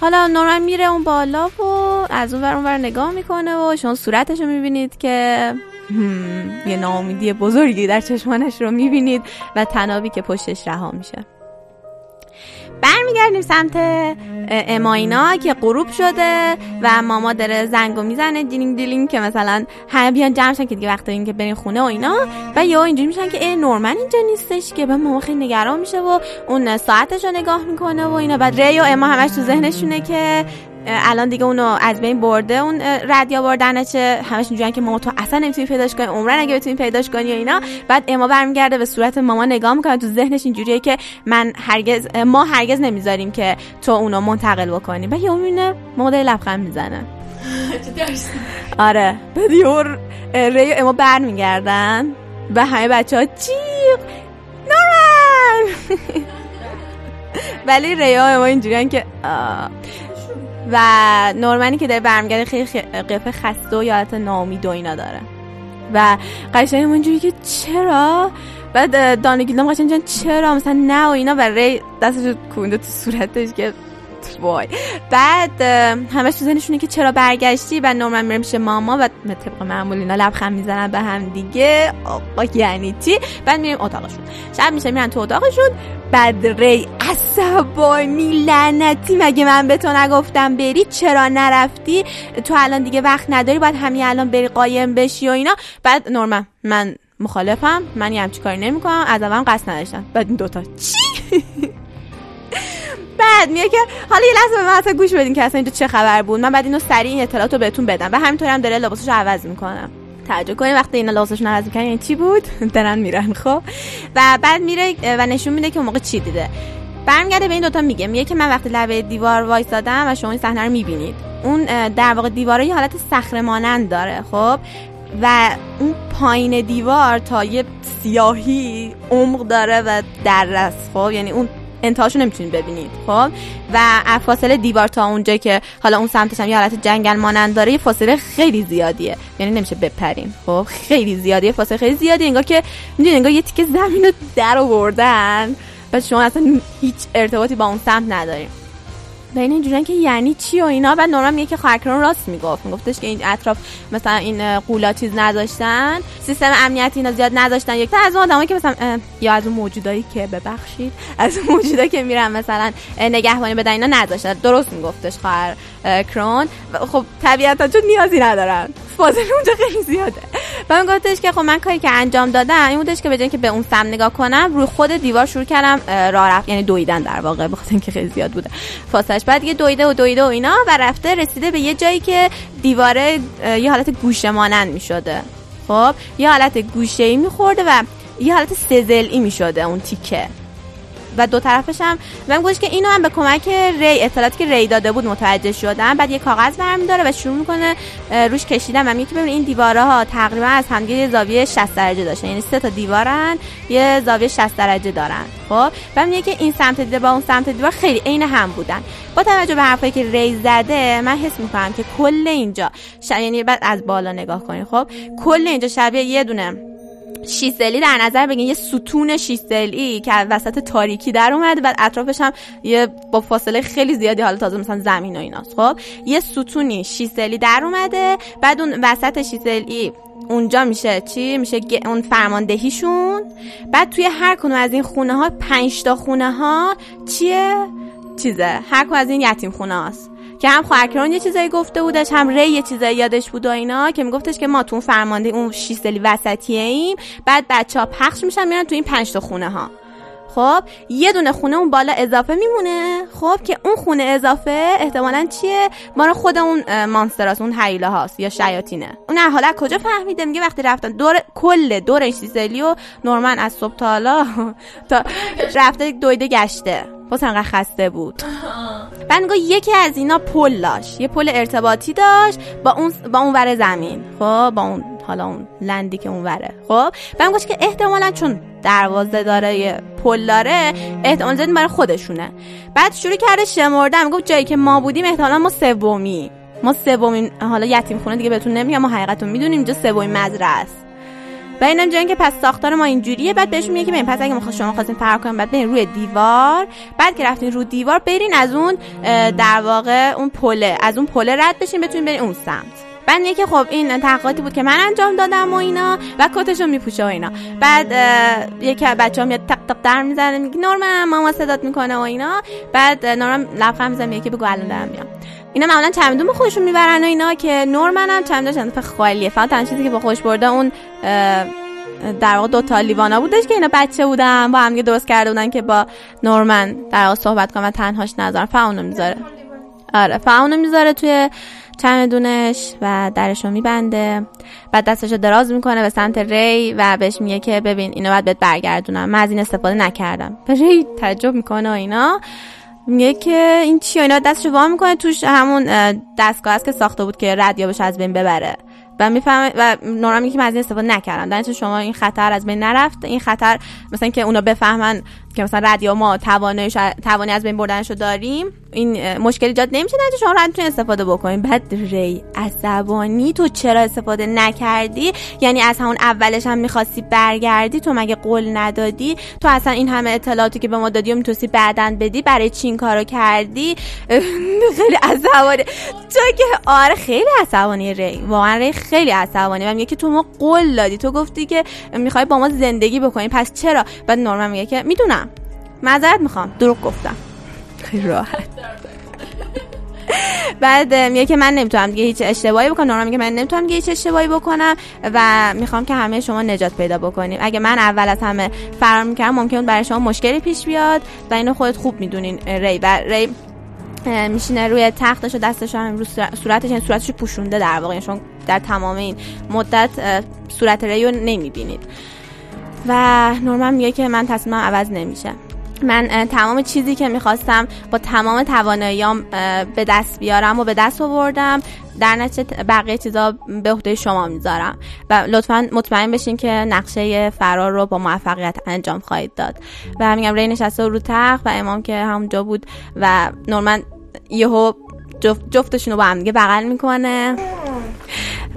حالا نورمن میره اون بالا و از اونور نگاه میکنه و شما صورتش رو میبینید که یه ناامیدی بزرگی در چشمانش رو میبینید و تنابی که پشتش رها میشه. برمیگردیم سمت اماینا که غروب شده و ماما داره زنگو میزنه دینگ دیلینگ که مثلا همه بیان جمع شن که دیگه وقت این که برین خونه و اینا و یا اینجوری میشن که نورمن اینجا نیستش که به ماما خیلی نگران میشه و اون ساعتش رو نگاه میکنه و اینا. بعد ری و اما همش تو ذهنشونه که الان دیگه اونو از بین برده اون ردیا بردنه چه همش اینجوریه که ماما تو اصلا نمیتونی پیداش کنی عمرن اگه بتونی پیداش کنی یا اینا. بعد اما برمیگرده به صورت ماما نگاه میکنه تو ذهنش اینجوریه که ما هرگز نمیذاریم که تو اونو منتقل بکنی. بعد یه میبینه ماما داره لبخند میزنه. آره بعد یور ری و اما برمیگردن و همه بچه‌ها جیغ نورمن ولی ری و اما اینجوریه که و نورمنی که داره برمیگرده خیلی قیافه خسته و حالت ناامید و اینا داره و قشنگ اونجوری که چرا. بعد دانگیلدام قشنگ جان چرا مثلا نه و اینا و ری دستشو کونده تو صورتش که وای. بعد همش تو ذهنشونه که چرا برگشتی و نورمن میره میشه ماما و طبق معمول اینا لبخند میزنن به هم دیگه آقا یعنی چی. بعد میریم اتاقشون. شب میشه میرن تو اتاقشون. بعد ری عصبانی لعنتی مگه من به تو نگفتم بری چرا نرفتی تو الان دیگه وقت نداری باید همین الان بری قایم بشی و اینا. بعد نورمن من مخالفم من یه همچین کاری نمیکنم از اولم قصد نداشتم. بعد این دوتا چی بعد میگه که حالا یه لحظه به من اصلا گوش بدین که اصلا اینجا چه خبر بود من بعد اینو سریع این اطلاعاتو بهتون بدم و همینطوری هم داره لباسشو عوض میکنم. تعجب کنین وقتی اینا لباسشون عوض میکنن یعنی چی بود؟ درن میرن. خب و بعد میره و نشون میده که اون موقع چی دیده برمیگرده به این دوتا میگه، میگه که من وقتی لبه دیوار وایسادم و شما این صحنه رو میبینید، اون در واقع دیواره یه حالت صخره مانند داره خب، و اون پایین دیوار تا یه سیاهی عمق داره و در خب، یعنی اون انتهاشو نمیتونید ببینید خب، و فاصله دیوار تا اونجا که حالا اون سمتش هم یه حالت جنگل مانند داره یه فاصله خیلی زیادیه، یعنی نمیشه بپریم خب، خیلی زیادیه، فاصله خیلی زیادیه، انگار که میدونید انگار یه تیکه زمین رو در آوردن و شما اصلا هیچ ارتباطی با اون سمت نداریم. و این اینجوریه که یعنی چی و اینا. بعد نورا میگه که خاکرون راست میگفت، میگفتش که این اطراف مثلا این قولا چیز نداشتن، سیستم امنیتی اینا زیاد نداشتن، یک تا از اون آدمایی که مثلا یا از اون موجودایی که ببخشید از اون موجودا که میرن مثلا نگهبانی بدن اینا نداشتن. درست میگفتش خاکرون. خب طبیعتا چون نیازی ندارن، فاصله اونجا خیلی زیاده. و من گفتش که خب من کاری که انجام دادم این بودش که به جای اینکه به اون سمت نگاه کنم روی خود دیوار شروع کردم راه رفت، یعنی دویدن در واقع، بخاطر اینکه خیلی زیاد بوده فاصله. بعد دیگه دویده و اینا و رفته رسیده به یه جایی که دیواره یه حالت گوشه مانند میشده خب، یه حالت گوشه‌ای میخورده و یه حالت سزلی میشده اون تیکه و دو طرفش هم. من گفتم که اینو هم به کمک ری، اطلاعاتی که ری داده بود متوجه شدم. بعد یه کاغذ برمی داره و شروع میکنه روش کشیدن و میگه ببین این دیوارها تقریبا از همدیگه یه زاویه 60 درجه داشتن، یعنی سه تا دیوارن یه زاویه 60 درجه دارن خب، و میگه که این سمت دیوار با اون سمت دیوار خیلی عین هم بودن. با توجه به حرفایی که ری زده من حس میکنم که کل اینجا یعنی بعد از بالا نگاه کنین خب، کل اینجا شبیه یه دونه شیسلی در نظر بگین، یه ستون شیسلی که وسط تاریکی در اومد و اطرافش هم یه با فاصله خیلی زیادی، حالا تازه مثلا زمین و ایناست خب، یه ستونی شیسلی در اومده، بعد اون وسط شیسلی اونجا میشه چی؟ میشه اون فرماندهیشون. بعد توی هر کدوم از این خونه ها 5 تا خونه ها چیزه، هر کدوم از این یتیم خونه هاست که هم خاکرون یه چیزایی گفته بودش، هم ری یه چیزایی یادش بود و اینا، که میگفتش که ما تو فرمانده اون 6 سلی وسطیه ایم، بعد بچه‌ها پخش میشن میرن تو این 5 تا خونه ها خب، یه دونه خونه اون بالا اضافه میمونه خب، که اون خونه اضافه احتمالاً چیه؟ ما رو خود اون مانستراست، اون حیله هاست یا شیاطینه. اون حالا کجا فهمیده؟ میگه وقتی رفتن دور کل دور سیسیلیو نورمن از صبح تا حالا تا رفته دویده گشته، پس انقدر خسته بود. بعد میگه یکی از اینا پل داشت، یه پل ارتباطی داشت با اون ور زمین خب، با اون حالا اون لندی که اون وره خب. بعد میگه که احتمالاً چون دروازه داره پل داره احتمال زیاد برای خودشونه. بعد شروع کرده شمردن، میگفت جایی که ما بودیم احتمالاً ما سومیم، حالا یتیم خونه دیگه بهتون نمیگم، ما حقیقتون میدونیم اینجا سومین مزرعه است و اینا جایی که پس ساختار ما اینجوریه. بعد بهشون میگه که ببین پس اگه شما خواستین فرار کنین بعد برین روی دیوار، بعد که رفتین روی دیوار برین از اون در واقع اون پله، از اون پله رد بشین بتونین برین اون سمت. بعد میگه که خب این تحقیقاتی بود که من انجام دادم و اینا، و کتشو میپوشه و اینا. بعد یکی از بچه‌ها میاد تق تق در میزنه، میگه نورمن مامان صدات میکنه و اینا. بعد نورمن لبخند میزنه میگه بگو الان دارم میام. اینا معمولا چمدون خودشون میبرن و اینا، که نورمن هم چمدونش پر خالیه، فقط تنها چیزی که با خودش برده اون در واقع 2 تا لیوانا بودش که اینا بچه بودن با هم درست کرده بودن که با نورمن در واقع صحبت کنه و تنهاش نذارن. فاونو میذاره، آره فاونو میذاره توی چمدونش و درشو میبنده. بعد دستشو دراز میکنه به سمت ری و بهش میگه که ببین اینو باید بهت برگردونم، من از این استفاده نکردم. ری تعجب میکنه و اینا، میگه که این چیه اینا. دستشو وا میکنه، توش همون دستگاه هست که ساخته بود که ردیابش از بین ببره و میفهمه و نورا میگه که من از این استفاده نکردم، درنتیجه شما این خطر از بین نرفت. این خطر مثلا که اونا بفهمن که مثلا ردیاب ما توانی از بین بردنشو داریم، این مشکل ایجاد نمیشه، درنتیجه شما ردتون استفاده بکنین. بعد ری عصبانی، تو چرا استفاده نکردی؟ یعنی از همون اولش هم می‌خواستی برگردی؟ تو مگه قول ندادی؟ تو اصلا این همه اطلاعاتی که به ما دادی میتونستی بعداً بدی، برای چی این کارو کردی؟ خیلی عصبانی تو که، آره خیلی عصبانی ری، واقعا ری خیلی عصبانی. و میگه که تو ما قول دادی، تو گفتی که میخوای با ما زندگی بکنی، پس چرا؟ بعد نورمن میگه که میدونم، معذرت میخوام، دروغ گفتم، خیلی راحت. بعد میگه که من نمیتونم دیگه هیچ اشتباهی بکنم. نورمن میگه من نمیتونم دیگه هیچ اشتباهی بکنم و میخوام که همه شما نجات پیدا بکنیم. اگه من اول از همه فرار میکردم ممکنه برای شما مشکلی پیش بیاد و اینو خودت خوب میدونین. ری میشینه روی تختش و دستش هم روی صورتش، یعنی صورتش پوشونده در واقع، چون در تمام این مدت صورت ریو نمیبینید. و نورمن میگه که من تصمیمم عوض نمیشه. من تمام چیزی که میخواستم با تمام تواناییام به دست بیارم و به دست آوردم، در نتیجه بقیه چیزا به عهده شما میذارم و لطفاً مطمئن بشین که نقشه فرار رو با موفقیت انجام خواهید داد. و میگم رین نشسته رو تخت و امام که همونجا بود و نورمن یهو جفتشون رو با هم دیگه بغل میکنه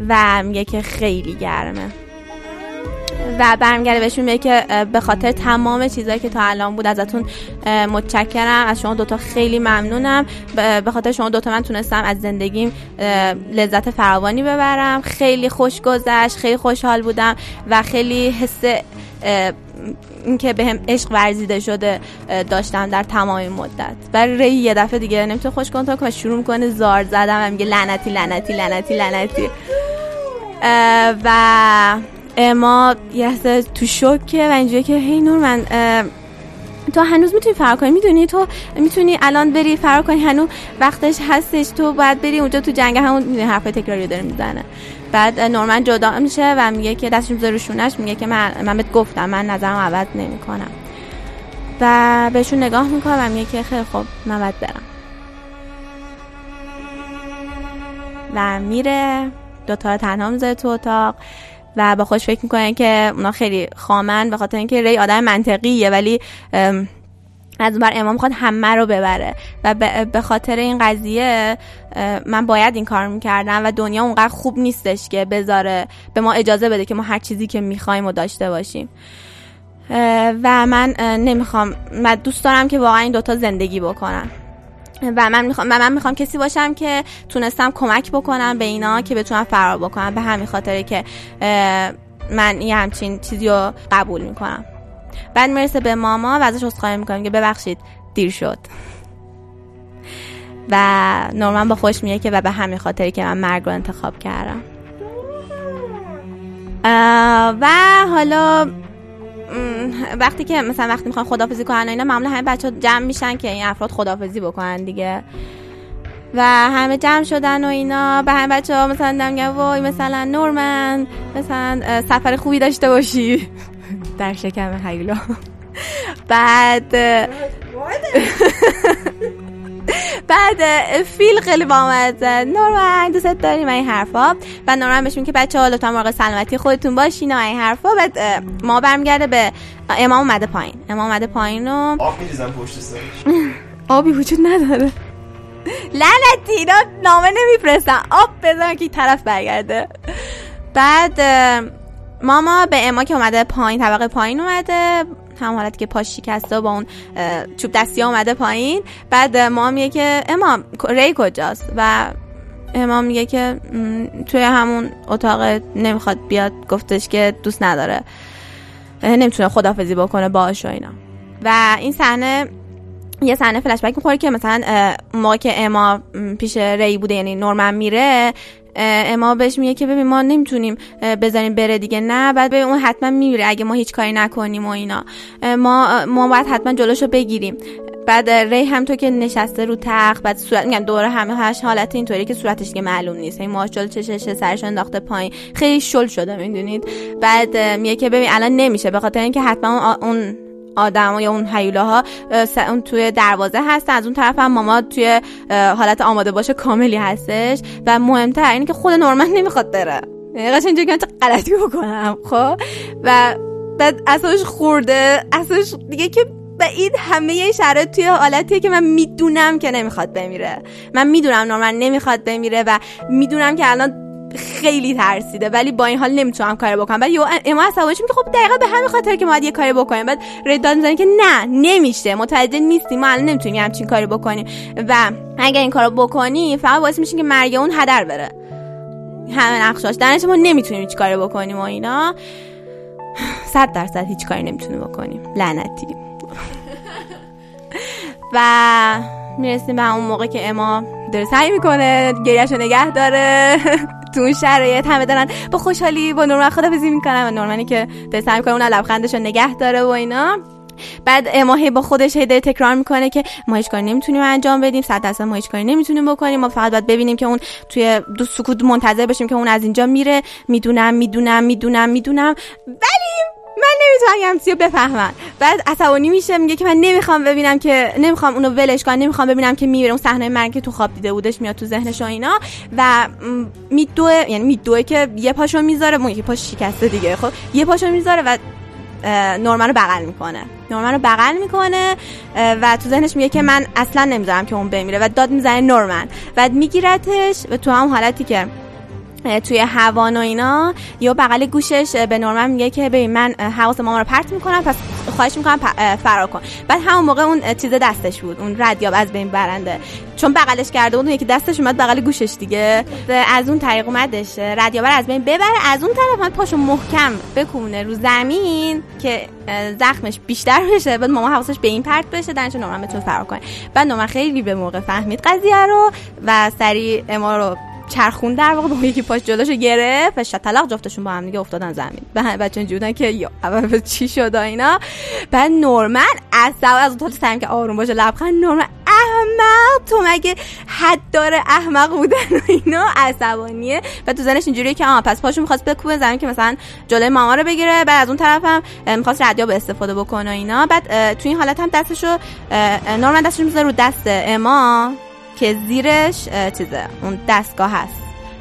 و میگه که خیلی گرمه و برمیگرده بهشون میگه که به خاطر تمام چیزایی که تا الان بود ازتون متشکرم، از شما دوتا خیلی ممنونم، به خاطر شما دوتا من تونستم از زندگیم لذت فراوانی ببرم، خیلی خوش گذشت، خیلی خوشحال بودم و خیلی حس این که به هم عشق ورزیده شده داشتم در تمام مدت. برای ری یه دفعه دیگه نمیتونه خوش کنترل کنه، شروع میکنه زار زدم و میگه لعنتی لعنتی لعنتی لعنتی و ما یه حسه تو شوکه و اینجوری که هی نور من تو هنوز میتونی فرار کنی، میدونی تو میتونی الان بری فرار کنی، هنوز وقتش هستش، تو باید بری اونجا تو جنگ، همون میدونی حرفای تکراری داره میزنه. بعد نورمن جدا میشه و میگه که دستش میذاره رو شونش، میگه که من بهت گفتم من نظرم عوض نمیکنم و بهشون نگاه میکنه و میگه که خیلی خب من باید برم و میره. دوتا رو تنها میذاره تو اتاق و با خوش فکر میکنن که اونا خیلی خامن، به خاطر اینکه ری آدم منطقیه ولی از اون بر امام خواهد همه رو ببره و به خاطر این قضیه من باید این کار میکردم و دنیا اونقدر خوب نیستش که بذاره به ما اجازه بده که ما هر چیزی که میخوایم و داشته باشیم و من نمیخوام، من دوست دارم که واقعا این دوتا زندگی بکنن و من میخوام کسی باشم که تونستم کمک بکنم به اینا که بتونم فرار بکنم. به همین خاطره که من یه همچین چیزی رو قبول میکنم. بعد میرسه به ماما و ازش عذرخواهی میکنم که ببخشید دیر شد و نورمن با خوش میگه که و به همین خاطره که من مرگ رو انتخاب کردم. و حالا وقتی که مثلا وقتی میخوان خداحافظی کنن و اینا، معمولا همه بچه‌ها جمع میشن که این افراد خداحافظی بکنن دیگه و همه جمع شدن و اینا. به همه بچه‌ها مثلا میگن وای مثلا نورمن مثلا سفر خوبی داشته باشی در شکم هیولا. بعد فیل خیلی بامزه نورمن دوست داریم این حرفا و نورمن بهش میگه که بچه‌ها لطفاً مراقب سلامتی خودتون باشین و این حرفا. بعد ما برمیگرده به امام اومده پایین، امام اومده پایین و آب می‌ریزن پشت سرش، آبی وجود نداره لعنتی اینا نامه نمی‌فرستن آب بزن که طرف برگرده. بعد ماما به اما که اومده پایین، طبقه پایین اومده، هم حالتی که پاش شکسته و با اون چوب دستی اومده پایین. بعد ماما میگه که امام ری کجاست و امام میگه که توی همون اتاق نمیخواد بیاد، گفتش که دوست نداره، نمیتونه خداحافظی بکنه باهاش و اینا. و این صحنه یه صحنه فلش بک میخوره که مثلا موقعی که اما پیش ری بوده، یعنی نورمن میره، اما بهش میگه که ببین ما نمیتونیم بذاریم بره دیگه، نه بعد ببین اون حتما میمیره اگه ما هیچ کاری نکنیم و اینا، ما باید حتما جلوشو بگیریم. بعد ری هم تو که نشسته رو تخت، بعد صورت میگم دوره همه هاش حالت اینطوری که صورتش که معلوم نیست، این ماش جل چشش سرش انداخته پایین، خیلی شل شده میدونید. بعد میگه که ببین الان نمیشه به خاطر اینکه حتما اون آدما یا اون هیولاها اون توی دروازه هستن، از اون طرف هم ماما توی حالت آماده باشه کاملی هستش و مهمتر اینه که خود نورمن نمیخواد بره، یعنی قشنگ اینجوریه که غلطی بکنم خب. و بعد اصلاش خورده اصلاش دیگه که بعید همه شرایط توی حالتیه که من میدونم که نمیخواد بمیره، من میدونم نورمن نمیخواد بمیره و میدونم که الان خیلی ترسیده ولی با این حال نمیتونم کاری بکنم. بعد اما عصبانیش میگه خب دقیقاً به همین خاطر که ما باید یه کاری بکنیم. بعد ردان میزنه که نه نمیشه، متوجه نیستی ما الان نمیتونیم همچین کاری بکنیم و اگر این کارو بکنی فقط باعث میشین که مرگ اون هدر بره، همه نقشاش درنش ما نمیتونیم هیچ کاری بکنیم و اینا. 100% هیچ کاری نمیتونیم بکنیم لعنتی. و میرسیم به اون موقع که اما داره سعی میکنه گریه‌شو نگه داره تو اون شرایط، همه دارن با خوشحالی با نورمن خداحافظی میکنن و نورمنی که داره سعی میکنه اون لبخندشو نگه داره و اینا. بعد اما هی با خودش هی داره تکرار میکنه که ما هیچ کاری نمیتونیم انجام بدیم، 100% ما هیچ کاری نمیتونیم بکنیم، ما فقط باید ببینیم که اون توی دو سکوت منتظر بشیم که اون از اینجا میره. میدونم ولی من نمیتونم همسیو بفهمم. بعد عصبانی میشه میگه که من نمیخوام ببینم که نمیخوام اونو ولش کنم، نمیخوام ببینم که میمیره. اون صحنه مرگ که تو خواب دیده بودش میاد تو ذهنش و اینا و میدوه، یعنی میدوه که یه پاشو میذاره، اون یکی پاش شکسته دیگه. خب یه پاشو میذاره و نورمن رو بغل میکنه و تو ذهنش میگه که من اصلا نمیذارم که اون بمیره و داد میزنه نورمن. بعد میگیرتش و تو هم حالتی که توی هوان و اینا یا بغل گوشش به نورمن میگه که ببین من حواس مامان رو پرت میکنم، پس خواهش میکنم فرار کن. بعد همون موقع اون چیز دستش بود، اون ردیاب از بین برنده، چون بغلش کرده بود اون یکی دستش اومد بغل گوشش دیگه، از اون طریق اومدش ردیاب از بین ببره. از اون طرف من پاشو محکم بکونه رو زمین که زخمش بیشتر بشه، بعد مامان حواسش به این پرت بشه دانش نورمن بتونه فرار کنه. بعد نورمن خیلی به موقع فهمید قضیه رو و سریع اما رو چرخون در واقع، با یکی پاش جلوشو گرفت و شطلق جفتشون با هم دیگه افتادن زمین. بچه‌ها اینجوری بودن که یا اول چی شد اینا. بعد نورمن از اون طرف سعی که آروم باشه، لبخند. نورمن احمق، تو مگه حد داره احمق بودن و اینا، عصبانیه. بعد تو ذهنش اینجوریه که پس پاشو می‌خواست بکوبه زمین که مثلا جلوی ماما رو بگیره. بعد از اون طرفم می‌خواست ردیاب استفاده بکنه اینا. بعد تو این حالت هم دستشو نورمن دستش می‌ذاره رو دست اما که زیرش چیزه اون دستگاه هست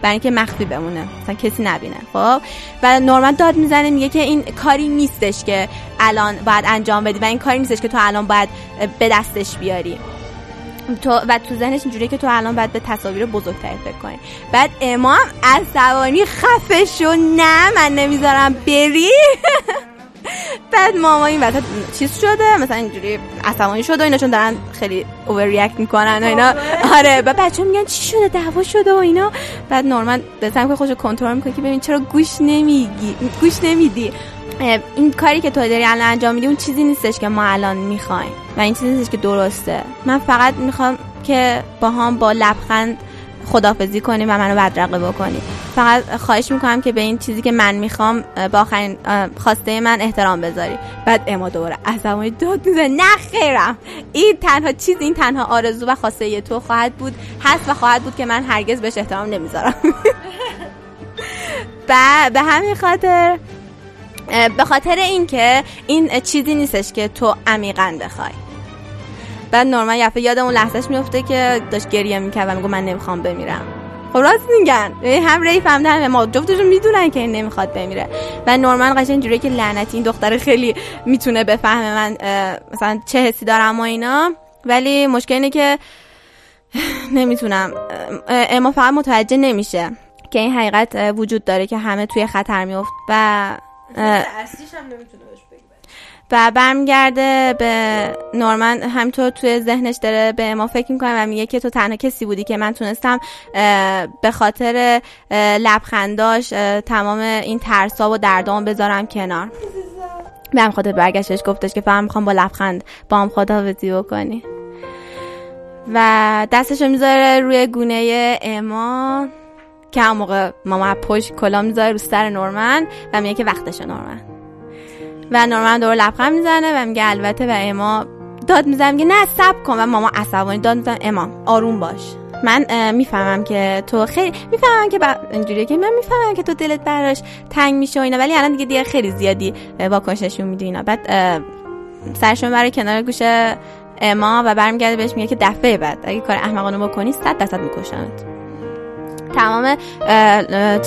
برای اینکه مخفی بمونه مثلا کسی نبینه. خب و نورمن داد میزنه میگه که این کاری نیستش که الان باید انجام بدی و این کاری نیستش که تو الان باید به دستش بیاری تو. و تو ذهنش اینجوریه که تو الان باید به تصاویر بزرگتر فکر کنی. بعد امام عصبانی خفه شو، نه من نمیذارم بری. بعد ماما این وقت چیز شده مثلا اینجوری عصبانی شده و اینا، چون دارن خیلی اوور ریاکت میکنن و اینا. آره بعد بچه‌ها میگن چی شده، دعوا شده و اینا. بعد نورمن دستم که خودشو کنترل میکنه که ببین چرا گوش نمیدی، این کاری که تو داری الان انجام میدی اون چیزی نیستش که ما الان میخوایم و این چیزی نیستش که درسته. من فقط میخوام که با لبخند خداحافظی کنی و منو بدرقه بکنی. فقط خواهش میکنم که به این چیزی که من میخوام با آخرین خواسته من احترام بذاری. بعد اما دوباره عصبانی داد میزنه نه خیرم، این تنها آرزو و خواسته تو خواهد بود، هست و خواهد بود که من هرگز بهش احترام نمیذارم. به همین خاطر، به خاطر اینکه این چیزی نیستش که تو عمیقاً بخوای. بعد نورمن یاد اون لحظهش میفته که داشت گریه میکرد و میگه من نمیخوام بمیرم. خب راست میگن، هم ریف هم دهن ما جفتشون میدونن که این نمیخواد بمیره. و نورمن قشنگ اینجوریه که لعنتی این دختر خیلی میتونه بفهمه من مثلا چه حسی دارم و اینا، ولی مشکل اینه که نمیتونم اما فقط متوجه نمیشه که این حقیقت وجود داره که همه توی خطر میفت و اصلیش هم نمیتونه و برمیگرده به نورمن. همینطور توی ذهنش داره به ما فکر میکنه و میگه که تو تنها کسی بودی که من تونستم به خاطر لبخنداش تمام این ترسا و دردام بذارم کنار. به هم خاطر برگشتش گفتش که فهم میخوام با لبخند با هم خداحافظی بکنی و دستشو میذاره روی گونه اما که هم موقع ماما پشت کلا میذاره رو سر نورمن و میگه که وقتشه نورمن. و نورمن دور لبخند میزنه و میگه البته و اما داد میزنه میگه نه صبر کن. و ماما عصبانی داد میزنه اما آروم باش، من میفهمم که تو خیلی میفهمم که اینجوریه که من میفهمم که تو دلت براش تنگ میشه و اینا، ولی الان دیگه خیلی زیادی واکنش نشون میدی اینا. بعد سرشون برای کنار گوش اما و برمیگرده بهش میگه که دفعه بعد اگه کار احمقانه بکنی 100% میکشمت. تمام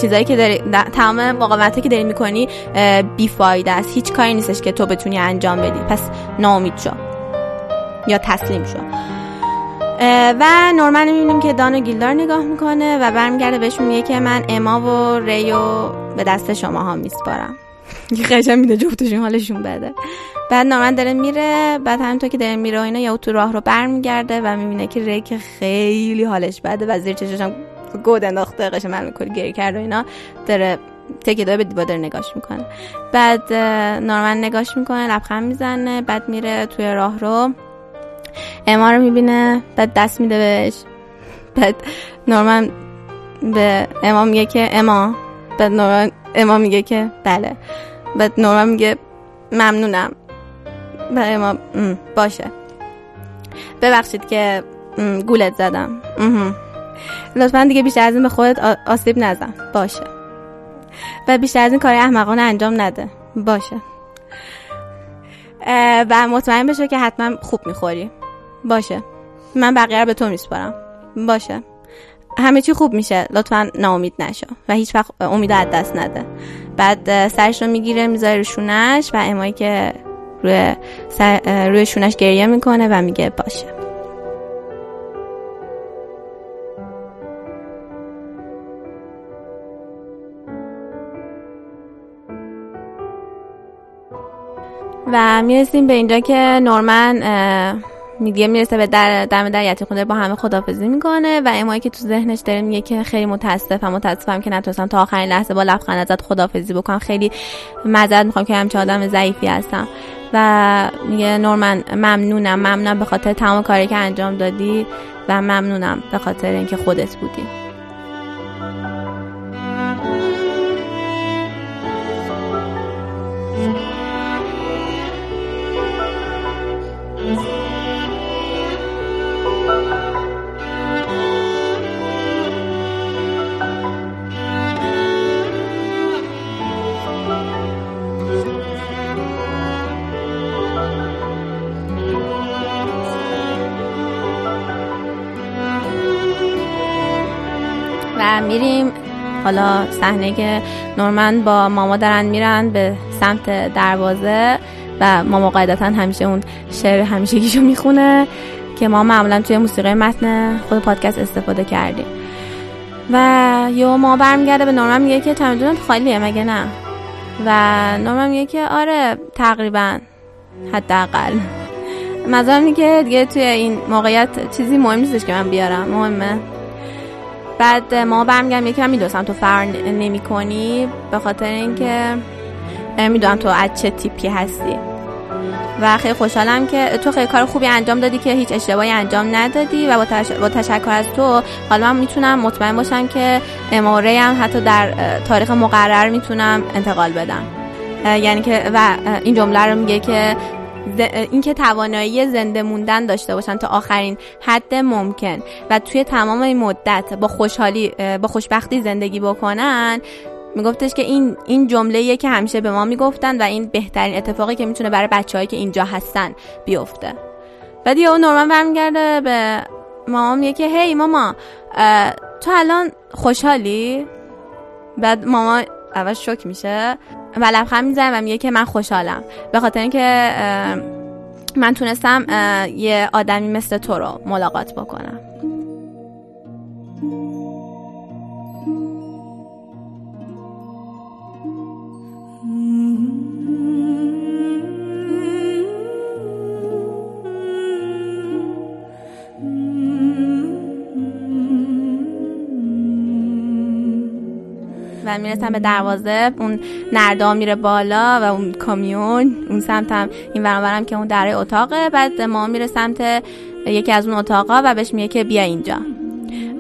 چیزایی که داری، تمام مقاومتی که داری میکنی بیفایده است، هیچ کاری نیستش که تو بتونی انجام بدی، پس ناامید شو یا تسلیم شو. و نورمن میبینیم که دانو گیلدار نگاه میکنه و برمیگرده بهش میگه که من اما و ریو به دست شماها میسپارم. خیلی میده جفتشون حالشون بده. بعد نورمن داره میره، بعد همینطور که داره میره اینا یا تو راه رو برمیگرده و میبینه که ری که خیلی حالش بده و زیر چشاش گود انداخته قش من کلی گیر کرد و اینا، داره تکی داره به دیوار نگاش میکنه. بعد نورمن نگاش میکنه، لبخند میزنه، بعد میره توی راه رو اما رو میبینه، بعد دست میده بهش. بعد نورمن به اما میگه که اما، بعد نورمن اما میگه که بله، بعد نورمن میگه ممنونم. بعد اما باشه ببخشید که گولت زدم، لطفاً دیگه بیشتر از این به خودت آسیب نزن، باشه، و بیشتر از این کار احمقانه انجام نده، باشه. و مطمئن بشه که حتما خوب میخوری. باشه، من بقیه رو به تو میسپارم. باشه، همه چی خوب میشه، لطفا ناامید نشو و هیچ وقت امید از دست نده. بعد سرش رو میگیره میذاره رو شونش و امایی که روی شونش گریه میکنه و میگه باشه. و میرسیم به اینجا که نورمن میگه میرسه به دم در یتیمخونه، با همه خدافظی میکنه و امایی که تو ذهنش داره میگه که خیلی متاسفم که نتونستم تا آخرین لحظه با لبخند ازت خدافظی بکنم، خیلی معذرت میخوام که همچین آدم ضعیفی هستم. و میگه نورمن ممنونم به خاطر تمام کاری که انجام دادی و ممنونم به خاطر اینکه خودت بودی. میریم حالا صحنه که نورمن با ماما دارن میرن به سمت دروازه و ماما قاعدتا همیشه اون شعر همیشگیشو میخونه که ما معمولا توی موسیقی متن خود پادکست استفاده کردیم. و یهو ما برمیگرده به نورمن میگه که چمدونت خالیه مگه نه؟ و نورمن میگه که آره تقریبا، حداقل. مزارم میگه دیگه توی این موقعیت چیزی مهم نیستش که من بیارم، مهمه. بعد ما برمیگم یکی من میدونستم تو فرار نمی کنی به خاطر اینکه میدونم تو از چه تیپی هستی و خیلی خوشحالم که تو خیلی کار خوبی انجام دادی که هیچ اشتباهی انجام ندادی و با تشکر از تو حالا من میتونم مطمئن باشم که اماره هم حتی در تاریخ مقرر میتونم انتقال بدم. یعنی که و این جمله رو میگه که این که توانایی زنده موندن داشته باشن تا آخرین حد ممکن و توی تمام این مدت با خوشبختی زندگی بکنن. میگفتش که این جمله‌ایه که همیشه به ما میگفتن و این بهترین اتفاقی که میتونه برای بچه‌هایی که اینجا هستن بیفته. بعد یهو نورمن برمیگرده به مامان میگه که هی ماما تو الان خوشحالی؟ بعد ماما اول شوک میشه و لبخند میزنه و میگه که من خوشحالم به خاطر اینکه من تونستم یه آدمی مثل تو رو ملاقات بکنم. و میرسن به دروازه، اون نردا میره بالا و اون کامیون اون سمت هم این ورانورم که اون درای اتاقه. بعد ما میره سمت یکی از اون اتاقا و بهش میگه که بیا اینجا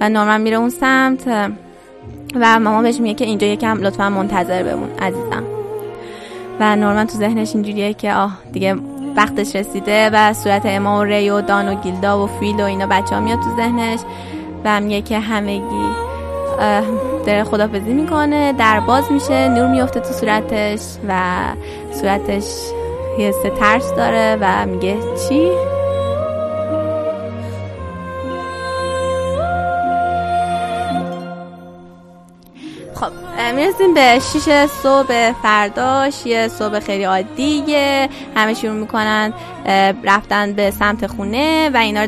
و نورمن میره اون سمت و ماما بهش میگه که اینجا یکم لطفا منتظر بمون عزیزم. و نورمن تو ذهنش اینجوریه که آه دیگه وقتش رسیده و صورت اما و ری و دان و گیلدا و فیل و اینا بچه ها میاد تو ذهنش و میگه که همگی در خدافظی میکنه. در باز میشه، نور میفته تو صورتش و صورتش یه سه ترس داره و میگه چی؟ خب میرسیم به 6 صبح فرداش، یه صبح خیلی عادیه. همه شروع میکنن رفتن به سمت خونه و اینا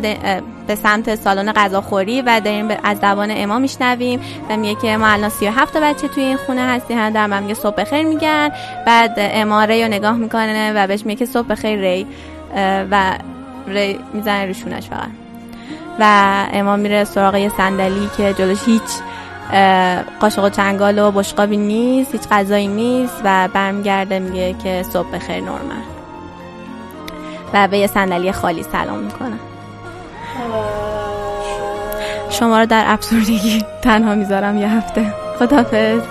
به سمت سالن غذاخوری و داریم از زبان اما میشنویم و میگه که ما الان 37 بچه توی این خونه هستی، هم در میگه صبح بخیر میگن. بعد اما ری رو نگاه میکنه و بهش میگه که صبح بخیر ری و ری میزنه روشونش فقط و اما میره سراغ یه صندلی که جلوش هیچ قاشق و چنگال و بشقابی نیست، هیچ غذایی نیست و برمیگرده میگه که صبح بخیر نورمن و به یه صندلی خالی سلام میکنه. شما رو در افسردگی تنها میذارم یه هفته، خداحافظ.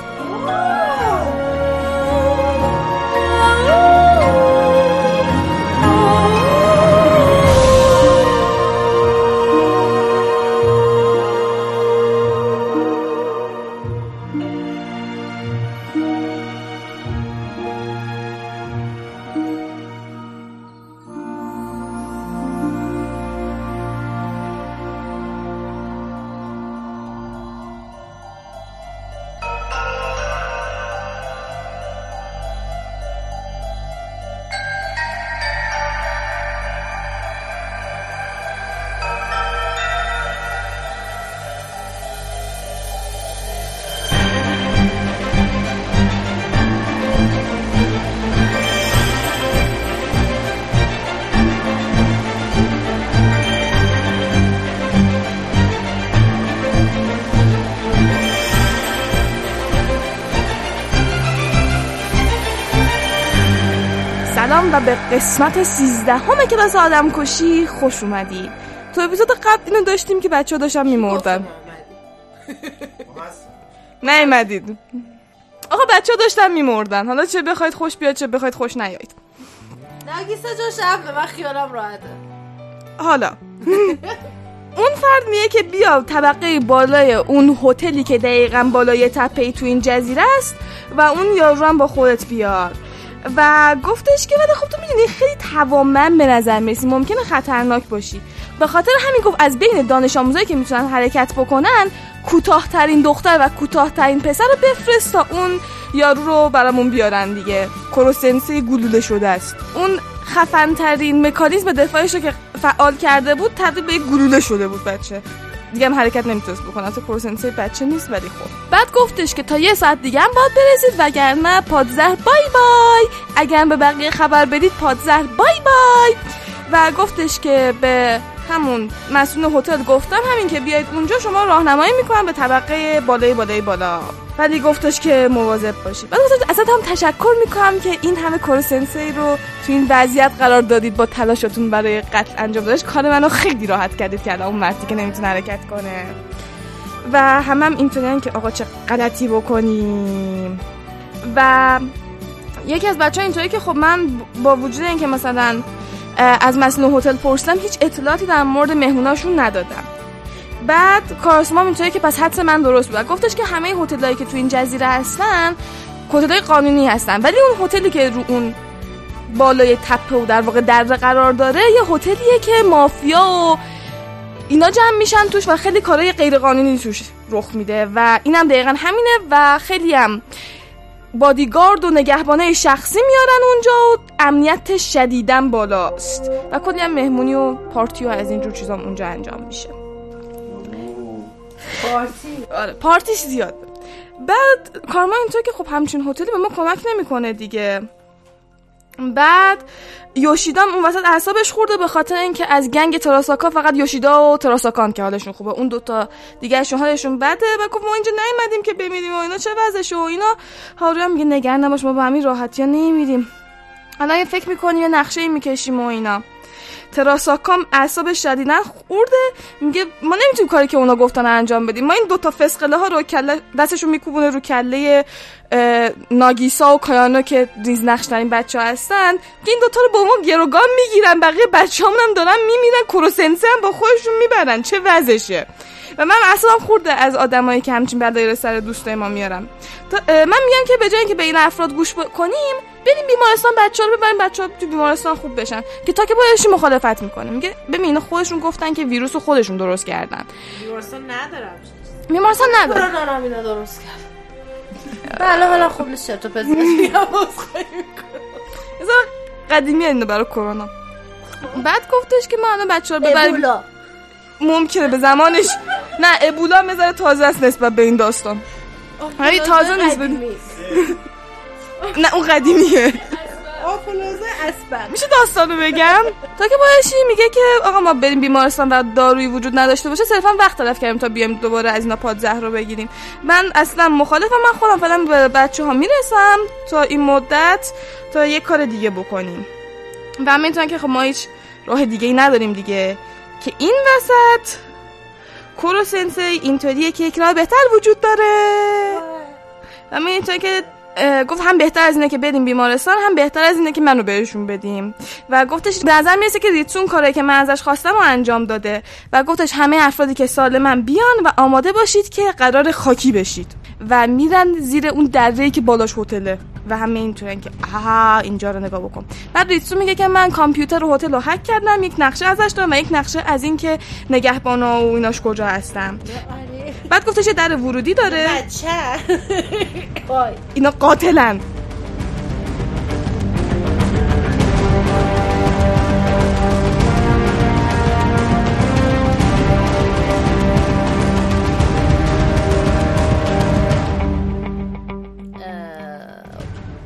سلام و به قسمت 13 که بس آدم کشی خوش اومدید. تو اپیزود قبل اینو داشتیم که بچه ها داشتن میمردن. نه ایمدید آقا، بچه ها داشتن میمردن. حالا چه بخواید خوش بیاد چه بخواید خوش نیایید. نگیسه جو شب به من خیالم راحته. حالا اون فرد میگه که بیا طبقه بالای اون هتلی که دقیقاً بالای تپه‌ای تو این جزیره است و اون یارو هم با خودت بیار. و گفتش که ولی خب تو میدونی خیلی توامن به نظر میرسی، ممکنه خطرناک باشی. به خاطر همین گفت از بین دانش آموزایی که میتونن حرکت بکنن کوتاه‌ترین دختر و کوتاه‌ترین پسر رو بفرست تا اون یارو رو برامون بیارن دیگه. کروسنسی گلوله شده است. اون خفن‌ترین مکانیزم دفاعش رو که فعال کرده بود تبدیل به گلوله شده بود بچه. دیگه هم حرکت نمیتونست بکنه. اصلا کروسنسی بچه نیست ولی خب. بعد گفتش که تا یه ساعت دیگه هم باید برسید وگرنه پادزهر بای بای. اگرم به بقیه خبر بدید پادزهر بای بای. و گفتش که به همون مسئول هتل گفتم همین که بیاید اونجا شما راهنمایی میکنم به طبقه بالای بالا. ولی گفتش که مواظب باشید. بعد گفتش اصلا هم تشکر میکنم که این همه کروسنسی رو تو این وضعیت قرار دادید با تلاشتون برای قتل انجام دادنش. کار منو خیلی راحت کردید که الان اون مردی که نمیتونه حرکت کنه و همم اینطوریه که آقا چه غلطی بکنیم. و یکی از بچه‌ها اینطوری که خب من با وجود اینکه مثلا از مسئول هتل پرسیدم هیچ اطلاعاتی در مورد مهموناشون ندادم. بعد کارسما اینطوری که پس حدس من درست بود. گفتش که همه هتلایی که تو این جزیره هستن هتلای قانونی هستن، ولی اون هتلی که رو اون بالای تپه و در واقع دره قرار داره یه هتلیه که مافیا و اینا جمع میشن توش و خیلی کارهای غیر قانونی توش رخ میده و اینم دقیقاً همینه و خیلی هم بادیگارد و نگهبانه شخصی میارن اونجا و امنیت شدیداً بالاست و کلی هم مهمونی و پارتی و از اینجور چیزام اونجا انجام میشه. پارتی؟ آره پارتیش زیاد. بعد کارمان اینطور که خب همچین هتلی به ما کمک نمیکنه دیگه. بعد یوشیدام اون وسط اعصابش خورده به خاطر اینکه از گنگ تراساکا فقط یوشیدا و تراساکان که حالشون خوبه، اون دوتا دیگهشون حالشون بده. بعد گفت ما اینجا نیومدیم که بمیریم و اینا چه وضعشه و اینا. هاروی میگه نگران نباش ما با همین راحتی‌ها نمیریم، الان فکر میکنیم یه نقشه میکشیم و اینا. تراساکام اعصابش شدیداً خورده، میگه ما نمیتونیم کاری که اونا گفتن انجام بدیم. ما این دوتا فسقله ها رو کله دستشون میکوبونه رو کله ناگیسا و کایانا که ریز نقش ترین بچه‌ها هستن که این دوتا رو با ما گروگان میگیرن، بقیه بچه‌هامون هم دارن میمیرن، کروسنسه هم با خودشون میبرن. چه وضعشه؟ و من اصلا خورده از آدمایی که همچین بلایی رو سر دوستای ما میارم. من میگم که به جای اینکه به این افراد گوش کنیم بریم بیمارستان بچه‌ها رو ببریم، بچه‌ها تو بیمارستان خوب بشن که تا که باشی مخالفت میکنه. میگه ببین خودشون گفتن که ویروسو خودشون درست کردن. بیمارستان ندارم. بیمارستان ندارم. کرونا رو اینا درست کرد. بله حالا خوب نیست چرت و پرت میگم اسخای میکنم. قدیمی اینو برای کرونا. بعد گفتش که ما الان بچه‌ها رو ببریم ممکنه به زمانش نه ابولا میذاره تازه است نسبت به این داستان. آره تازه نسبت نه اون قدیمیه. آفلوزه اسبر میشه داستانو بگم تا که باشی. میگه که آقا ما بریم بیمارستان و دارویی وجود نداشته باشه صرفا وقت تلف کردیم تا بیایم دوباره از اینا پادزهر رو بگیریم. من اصلا مخالفم، من خودم فعلا به بچه‌ها میرسم تا این مدت تا یه کار دیگه بکنیم و میتونن که خب ما هیچ راه دیگه‌ای نداریم دیگه. که این وسط کروسنسی اینطوریه که یک راه بهتر وجود داره و من اینطوری که گفت هم بهتر از اینه که بدیم بیمارستان هم بهتر از اینه که منو بهشون بدیم. و گفتش به نظر میرسه که ریتسون کاری که من ازش خواستم رو انجام داده و گفتش همه افرادی که سالمن بیان و آماده باشید که قرار خاکی بشید. و میرن زیر اون دره‌ای که بالاش هتله و همه اینطورن که آها اینجا رو نگاه بکن. بعد ریتسو میگه که من کامپیوتر و هتل رو هک کردم، یک نقشه ازش دارم و یک نقشه از این که نگهبانا و ایناش کجا هستن. بعد گفتش یه در ورودی داره. بچه اینا قاتلن.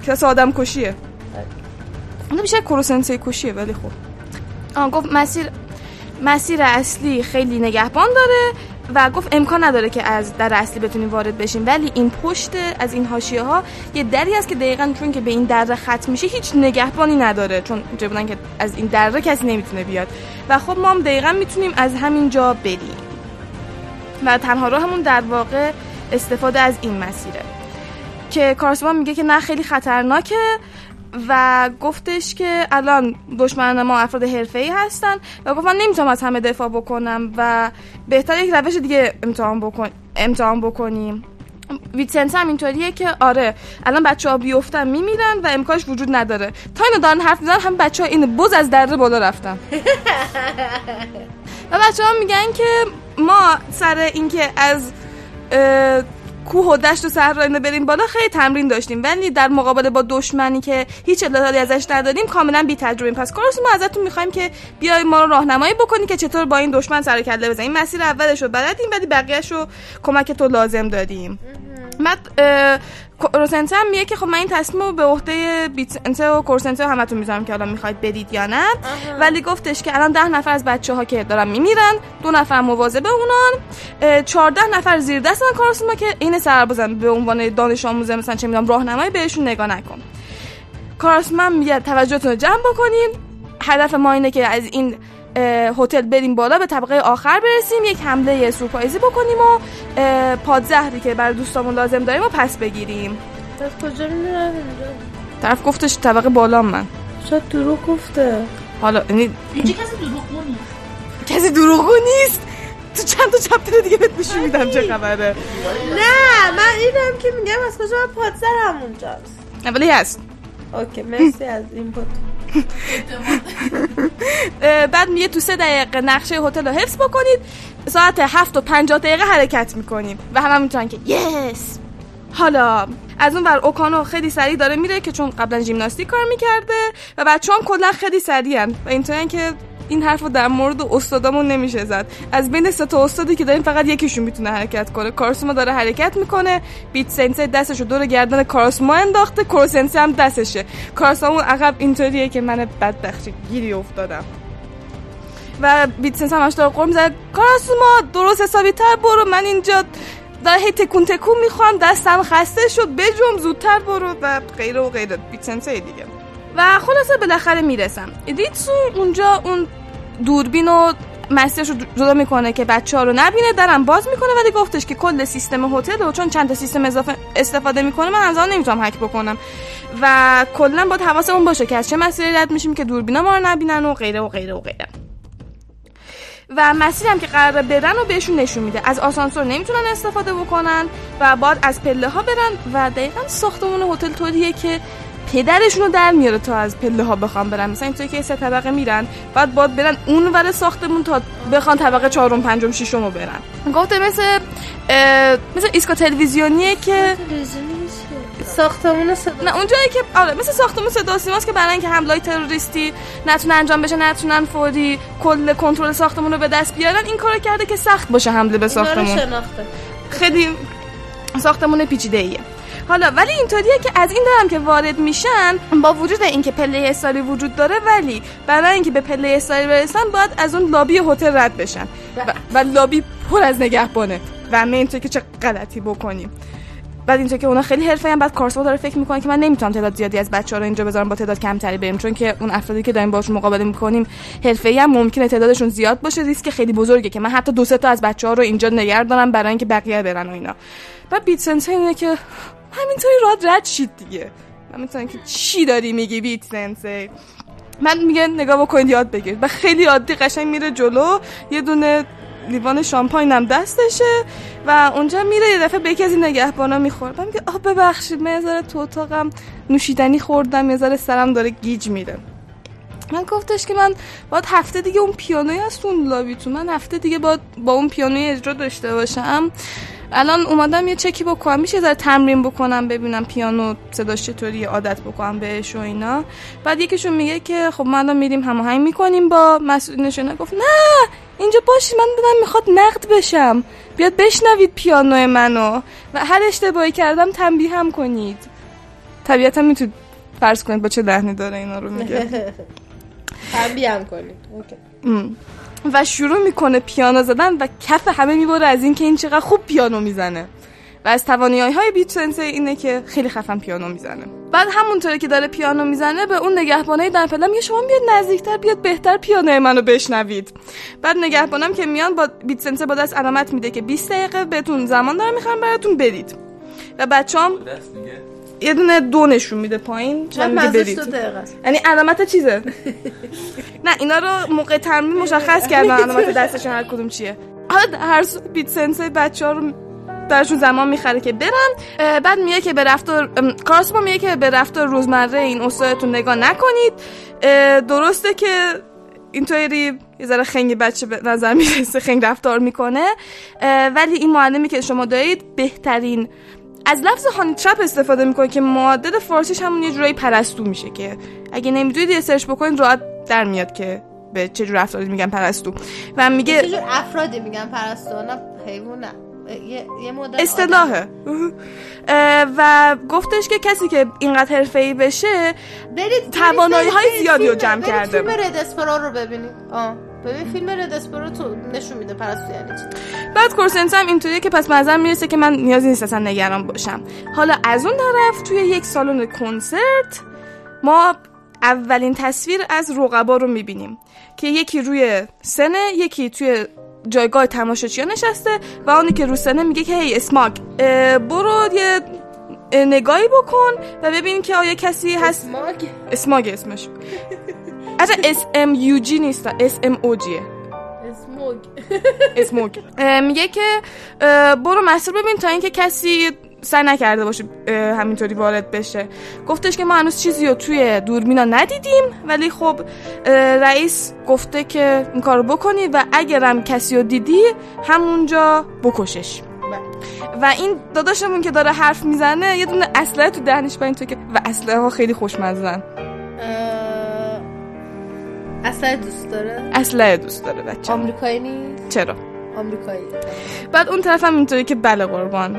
کس آدم کشیه. اون بیشتر کروسنسی کشیه ولی خب. گفت مسیر اصلی خیلی نگهبان داره و گفت امکان نداره که از در اصلی بتونیم وارد بشیم، ولی این پشت از این حاشیه ها یه دری هست که دقیقاً چون که به این دره ختم میشه هیچ نگهبانی نداره، چون اینجا بودن که از این دره کسی نمیتونه بیاد و خب ما هم دقیقاً میتونیم از همین جا بریم و تنها راهمون در واقع استفاده از این مسیره. که کارسوان میگه که نه خیلی خطرناکه و گفتش که الان دشمن ما افراد حرفه‌ای هستن و گفت من نمیتونم از همه دفاع بکنم و بهتر یک روش دیگه امتحان بکنیم. ویتسنت هم اینطوریه که آره الان بچه‌ها بیافتن میمیرن و امکانش وجود نداره. تا اینا دارن حرف میزنن هم بچه‌ها این بز از دره بالا رفتن. و بچه‌ها میگن که ما سر اینکه از کوه و دشت و صحرا اینا بریم بالا خیلی تمرین داشتیم، ولی در مقابله با دشمنی که هیچ اطلاعاتی ازش نداریم کاملا بی تجربه‌ایم. پس کارسون ما ازتون می‌خوایم که بیای ما رو راهنمایی بکنی که چطور با این دشمن سر و کله بزنیم. مسیر اولش رو بلدیم ولی بقیه‌اش رو کمک تو لازم داریم. بعد روسنت هم میگه که خب من این تصمیم رو به عهده بیتنت و کورسنت همتون میذارم که الان میخواید بدید یا نه. ولی گفتش که الان 10 نفر از بچه‌ها که دارن میمیرن، 2 نفر مواظب اونان، 14 نفر زیر دست من کارسون ما که این سربازن به عنوان دانش آموزه مثلا چه میدونم راهنمایی بهشون نگاه نکن. کارسون من میگه توجهتون رو جمع بکنید، هدف ما اینه که از این هتل بریم بالا به طبقه آخر برسیم، یک حمله سورپرایزی بکنیم و پادزهری که برای دوستامون لازم داریم و پس بگیریم. طرف کجا میره؟ طرف گفتش طبقه بالا. من شاید دروغ گفته. حالا یعنی اینجا کسی دروغگو نیست. تو چند تا چپتر دیگه بهت نشون میدم چه خبره. نه من اینم که میگم از کجا پادزر همونجاست. اولی هست. اوکی مرسی از این بود. بعد میگه تو 3 دقیقه نقشه هتل رو حفظ بکنید، ساعت 7:50 حرکت میکنیم و همه میتونن که یس. حالا از اون بر اوکانو خیلی سریع داره میره که چون قبلا ژیمناستیک کار میکرده و بچه هم کلا خیلی سریع هم و اینطوری که این حرف رو در مورد استادامون نمیشه زد. از بین 3 تا استادی که داریم فقط یکیشون میتونه حرکت کنه. کارسوما داره حرکت میکنه، بیت سنسه دستشو دور گردن کارسوما انداخته، کورسنسه هم دستشه. کارسوما عقب اینطوریه که من بدبختی گیری افتادم و بیت سنسه همش داره قرم زد کارسوما درست حسابی تر برو، من اینجا داره هی تکون میخوام، دستم خسته شد، بجم زودتر برو و غیره و غیره. بیت سنسه دیگه. و خلاصه بالاخره میرسم. ریتسو اونجا اون دوربین و مسیرش رو جدا میکنه که بچه ها رو نبینه، درم باز میکنه ولی گفتش که کل سیستم هتل رو چون چند تا سیستم اضافه استفاده میکنه من همزمان نمیتونم هک بکنم و کلا باید حواسمون باشه که از چه مسیری رد میشیم که دوربینا ما رو نبینن و غیره و غیره و غیره. و مسیری هم که قراره برن رو بهشون نشون میده. از آسانسور نمیتونن استفاده بکنن و باید از پله ها برن و دقیقاً ساختمون هتل طوریه که پدرشونو در میاره تا از پله ها بخوام برن. مثلا اینطوری که 3 طبقه میرن، بعد برن اون ور ساختمون تا بخوان طبقه 4م، 5م، 6م برن. گفته مثل ایسکا تلویزیونیه که ساختمون نه اونجایی که آره مثل ساختمون صدا سیماست که برای اینکه حمله‌های تروریستی نتونه انجام بشه، نتونن فوری کل کنترل ساختمون رو به دست بیارن، این کارو کرده که سخت باشه حمله به ساختمون. خیلی ساختمون پیچیده‌ایه. حالا ولی اینطوریه که از این دارم که وارد میشن، با وجود اینکه پله استاری وجود داره ولی برای اینکه به پله استاری برسن باید از اون لابی هتل رد بشن و لابی پر از نگهبانه و همه اینطوری که چه غلطی بکنیم. بعد اینطوری که اونا خیلی حرفه‌ای هم بعد کارسوا داره فکر میکنه که من نمیتونم تعداد زیادی از بچه‌ها رو اینجا بذارم، با تعداد کمتری بریم، چون که اون افرادی که داریم باهاشون مقابله میکنیم حرفه‌ای هم ممکنه تعدادشون زیاد باشه، ریسک خیلی بزرگه که من حتی 2-3 تا از بچه‌ها رو اینجا نگهدارم برای اینکه بقیه برن و اینا. بعد بیتسنس اینه که همینطوری راد رد شید دیگه. من میتونم که چی داری میگی بیت سنسه؟ من میگه نگاه بکنید یاد بگیرید. و خیلی عادی قشنگ میره جلو، یه دونه لیوان شامپاین هم دستشه و اونجا میره یه دفعه به یکی از این نگهبانا میخوره. من میگه آه ببخشید من یه ذره تو اتاقم نوشیدنی خوردم، یه ذره سرم داره گیج میره. من گفتش که من باید هفته دیگه اون پیانوی از اون لابی تو من هفته دیگه باید با اون پیانوی اجرا داشته باشم. الان اومدم یه چکی بکنم، میشه ذره تمرین بکنم ببینم پیانو صداش چطوری، عادت بکنم بهش و اینا. بعد یکیشون میگه که خب ما الان میریم هماهنگ میکنیم با مسئولینشون. گفت نه اینجا باشی، من بدم میخواد نقد بشم، بیاد بشنوید پیانو منو و هر اشتباهی کردم تنبیهم کنید. طبیعتا میتونید فرض کنید با چه لحنی داره اینا رو میگه. تنبیهم کنید. اوکی. و شروع میکنه پیانو زدن و کف همه میبره از اینکه این چقدر خوب پیانو میزنه. و از توانایی‌های بیت سنسه اینه که خیلی خفن پیانو میزنه. بعد همونطوری که داره پیانو میزنه به اون نگهبانای در فلم میگه شما بیاد نزدیکتر، بیاد بهتر پیانو منو بشنوید. بعد نگهبانم که میان با بیت سنسه با دست علامت میده که 20 دقیقه بهتون زمان دارم میخوام براتون بدید. و بچه‌ام یه دونه دو نشون میده پایین چون میگه برید، یعنی علامت چیزه. نه اینا رو موقع تمرین مشخص کردن علامت دستشون هر کدوم چیه. حالا هر سو بیت سنسه بچه‌ها رو درشون زمان میخره که برن. بعد میگه که به رفتار کارسما میگه که به رفتار روزمره این استادتون نگاه نکنید. درسته که اینطوری یه ذره خنگ بچه به نظر میرسه، خنگ رفتار میکنه، ولی این معلمی که شما دارید بهترین، از لفظ هانی ترپ استفاده میکنه که معادل فارسیش همون یه جورایی پرستو میشه که اگه نمیدونید یه سرچ بکنید راحت در میاد که به چه جور رفتاری میگن پرستو. و میگه چه جور افرادی میگن پرستو، نه حیوانه، یه مدل اصطلاحه. و گفتش که کسی که اینقدر حرفه‌ای بشه توانایی‌های زیادی رو جمع کرده. برید فیلم رد اسپرو رو ببینید. ببین فیلم رد اسپرو تو نشون میده پرستو یعنی چی. بعد کورسنت هم اینطوریه که پس منظرم میرسه که من نیازی نیست اصلا نگران باشم. حالا از اون طرف توی یک سالن کنسرت ما اولین تصویر از رقبا رو میبینیم که یکی روی سنه، یکی توی جایگاه تماشاچی ها نشسته و اونی که روسنه میگه که هی اسماگ برو یه نگاهی بکن و ببین که آیا کسی هست. اسماگ اسمش اصلا SMUG نیست، SMOGه. اسماگ میگه که برو مسیر ببین تا اینکه کسی سعی نکرده باشه همینطوری وارد بشه. گفتش که ما هنوز چیزی رو توی دوربینا ندیدیم، ولی خب رئیس گفته که این کار رو بکنی و اگرم کسی رو دیدی همونجا بکشش. و این داداشمون که داره حرف میزنه یه دونه اسلحه تو دهنش بین تو که و اسلحه ها خیلی خوشمزن. اسلحه دوست داره؟ اسلحه دوست داره بچه. آمریکایی نیست؟ چرا؟ آمریکایی. بعد اون طرف هم اینطوری که بله قربان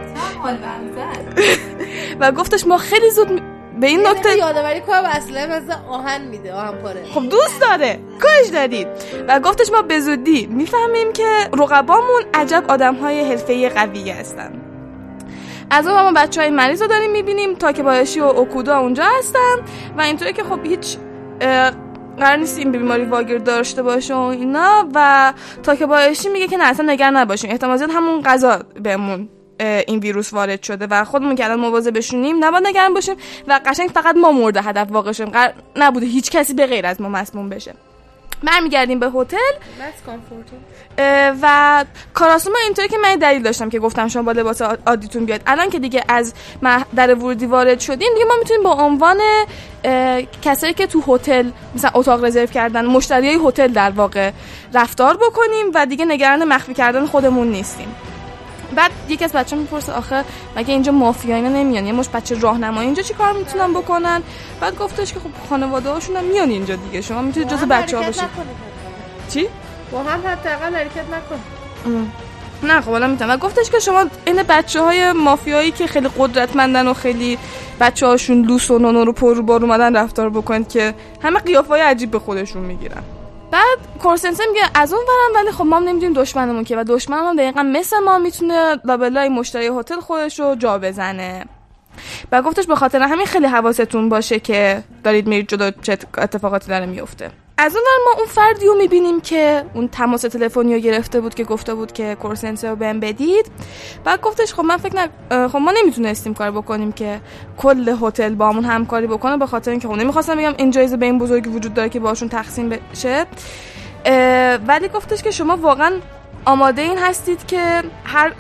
و گفتش ما خیلی زود به این نکته یادآوری کنم اصلا مثل آهن میده، آهن پاره. خب دوست داره کاش دارید. و گفتش ما به زودی میفهمیم که رقبامون عجب آدمهای حرفه‌ای قوی هستن. از اون ما بچهای مریض رو داریم میبینیم، تاکبایاشی و اوکودا اونجا هستن و اینطوری که خب هیچ قرار نیست این بیماری واگیر داشته باشه و اینا. و تا که بایشی میگه که نه اصلا نگران نباشین، احتمال زیاد همون غذا بهمون این ویروس وارد شده و خودمون که الان مواظب بشونیم، نباید نگران باشیم و قشنگ فقط ما مورد هدف واقع شدیم، قرار نبوده هیچ کسی به غیر از ما مسموم بشه. برمیگردیم به هتل و کاراسوما اینطوری که من دلیل داشتم که گفتم شما با لباس عادیتون بیاد. الان که دیگه از در ورودی وارد شدیم دیگه ما میتونیم با عنوان کسایی که تو هتل مثلا اتاق رزرو کردن، مشتریای هتل در واقع رفتار بکنیم و دیگه نگران مخفی کردن خودمون نیستیم. بعد یکی از بچه‌ها میپرسه آخه مگه اینجا مافیا اینا نمیان؟ یه مش بچه راهنمایی اینجا چیکار میتونن بکنن؟ بعد گفتش که خب خانواده‌هاشون هم میان اینجا دیگه، شما میتونید جزو بچه‌ها باشید. چی؟ با هم حداقل حرکت نکن. نه خب الان میتونم. و گفتش که شما این بچه‌های مافیایی که خیلی قدرتمندن و خیلی بچه‌هاشون لوس و نونو رو پر رو بار اومدن رفتار بکنید که همه قیافه‌های عجیب به خودشون میگیرن. بعد کورسنسه میگه از اون ورم ولی خب ما نمیدونیم دشمنمون که و دشمنمون دقیقا مثل ما میتونه لابلای مشتری هتل خودش رو جا بزنه. و گفتش به خاطر همین خیلی حواستون باشه که دارید میرید جدا چه اتفاقاتی داره میفته. از اون ور ما اون فردی رو میبینیم که اون تماس تلفنی رو گرفته بود که گفته بود که کورسنسه رو بهم بدید. بعد گفتش خب من خب ما نمیتونستیم کار بکنیم که کل هتل بامون همکاری بکنه، به خاطر اینکه خب نمیخواستم بگم این جایزه به این بزرگی وجود داره که باشون تقسیم بشه. ولی گفتش که شما واقعا آماده این هستید که هر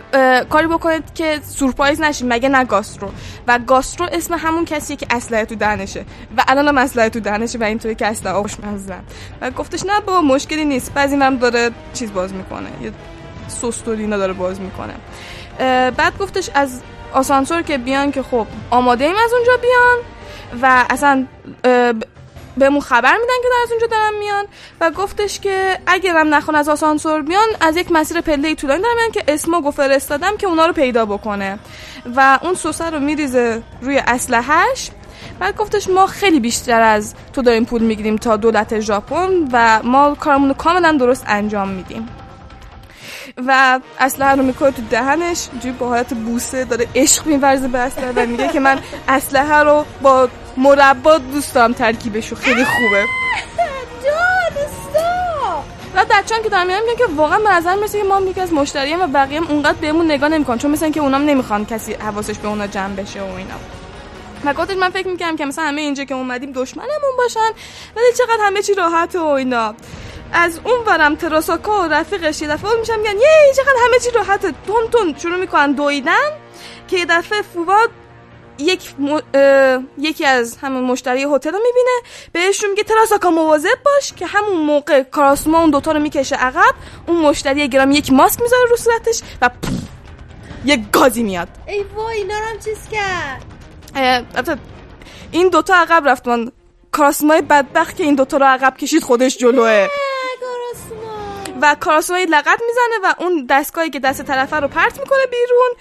کاری بکنید که سورپرایز نشید، مگه نه گاسترو. و گاسترو اسم همون کسیه که اسلحه تو دهنشه و الان هم اسلحه تو دهنشه و اینطوری که اسلحه آغوش منزن. و گفتش نه با مشکلی نیست، بعضی من داره چیز باز میکنه، یه سوستولینا داره باز میکنه. بعد گفتش از آسانسور که بیان که خب آماده ایم از اونجا بیان و اصلا بهمون خبر میدن که در از اونجا دارن میان. و گفتش که اگرم نخون از آسانسور بیان از یک مسیر پله‌ای طولانی دارن میان که اسموگو فرستادم که اونا رو پیدا بکنه. و اون سوسه رو میریزه روی اسلحه‌اش بعد گفتش ما خیلی بیشتر از تو داریم پول میگیریم تا دولت ژاپن و ما کارمون رو کاملا درست انجام میدیم. و اسلحه رو میکنه تو دهنش، جوری با حالت بوسه داره عشق می‌ورزه به اسلحه و میگه که من اسلحه رو با مربا دوست دارم، ترکیبش خیلی خوبه. و بچه‌ام که دارم میگم که واقعا به نظر میاد که ما یکی از مشتریام و بقیه هم اونقدر بهمون نگاه نمیکنن، چون مثلا که اونام نمیخوان کسی حواسش به اونا جمع بشه و اینا. ما گفتم من فکر میکنم که مثلا همه اینجا که اومدیم دشمنمون باشن، ولی چقدر همه چی راحت و اینا. از اون ورم تراساکا و رفیقش یه دفعه میشن میگن یه چقدر همه چی راحته، تون تون شروع میکنن دویدن که یه دفعه فواد یکی از همون مشتری هتل رو میبینه، بهش میگه تراساکا مواظب باش، که همون موقع کاراسوما اون دوتا رو میکشه عقب، اون مشتری گرام یک ماسک میذاره رو صورتش و یک گازی میاد. ای وای اینا رو هم چیز کرد. این دوتا عقب رفتن، کاراسومای بدبخت که این دوتا رو عقب کشید خودش جلوه و کاراسومای لغت میزنه و اون دستگاهی که دست طرفه رو پرت میکنه بیرون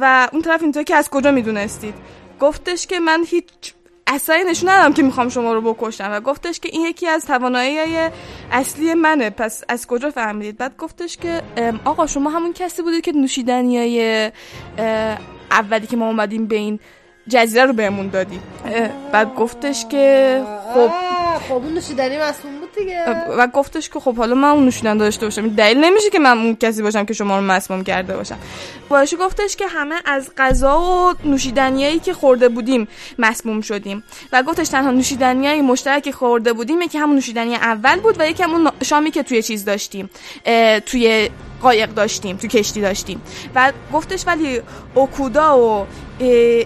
و اون طرف اینطور که از کجا میدونستید؟ گفتش که من هیچ اثری نشون ندادم که میخوام شما رو بکشم و گفتش که این یکی از توانایی‌های اصلی منه، پس از کجا فهمیدید؟ بعد گفتش که آقا شما همون کسی بودید که نوشیدنیای اولی که ما اومدیم به این جزیره رو بهمون دادی. بعد گفتش که خب اون نوشیدنی مسموم بود دیگه. و گفتش که خب حالا من اون نوشیدن داشته باشم دلیل نمیشه که من اون کسی باشم که شما رو مسموم کرده باشم. باعث گفتش که همه از غذا و نوشیدنیایی که خورده بودیم مسموم شدیم و گفتش تنها نوشیدنیای مشترک خورده بودیم یکی همون نوشیدنی اول بود و یکی همون شامی که توی چیز داشتیم، توی قایق داشتیم، تو کشتی داشتیم. و گفتش ولی اوکودا و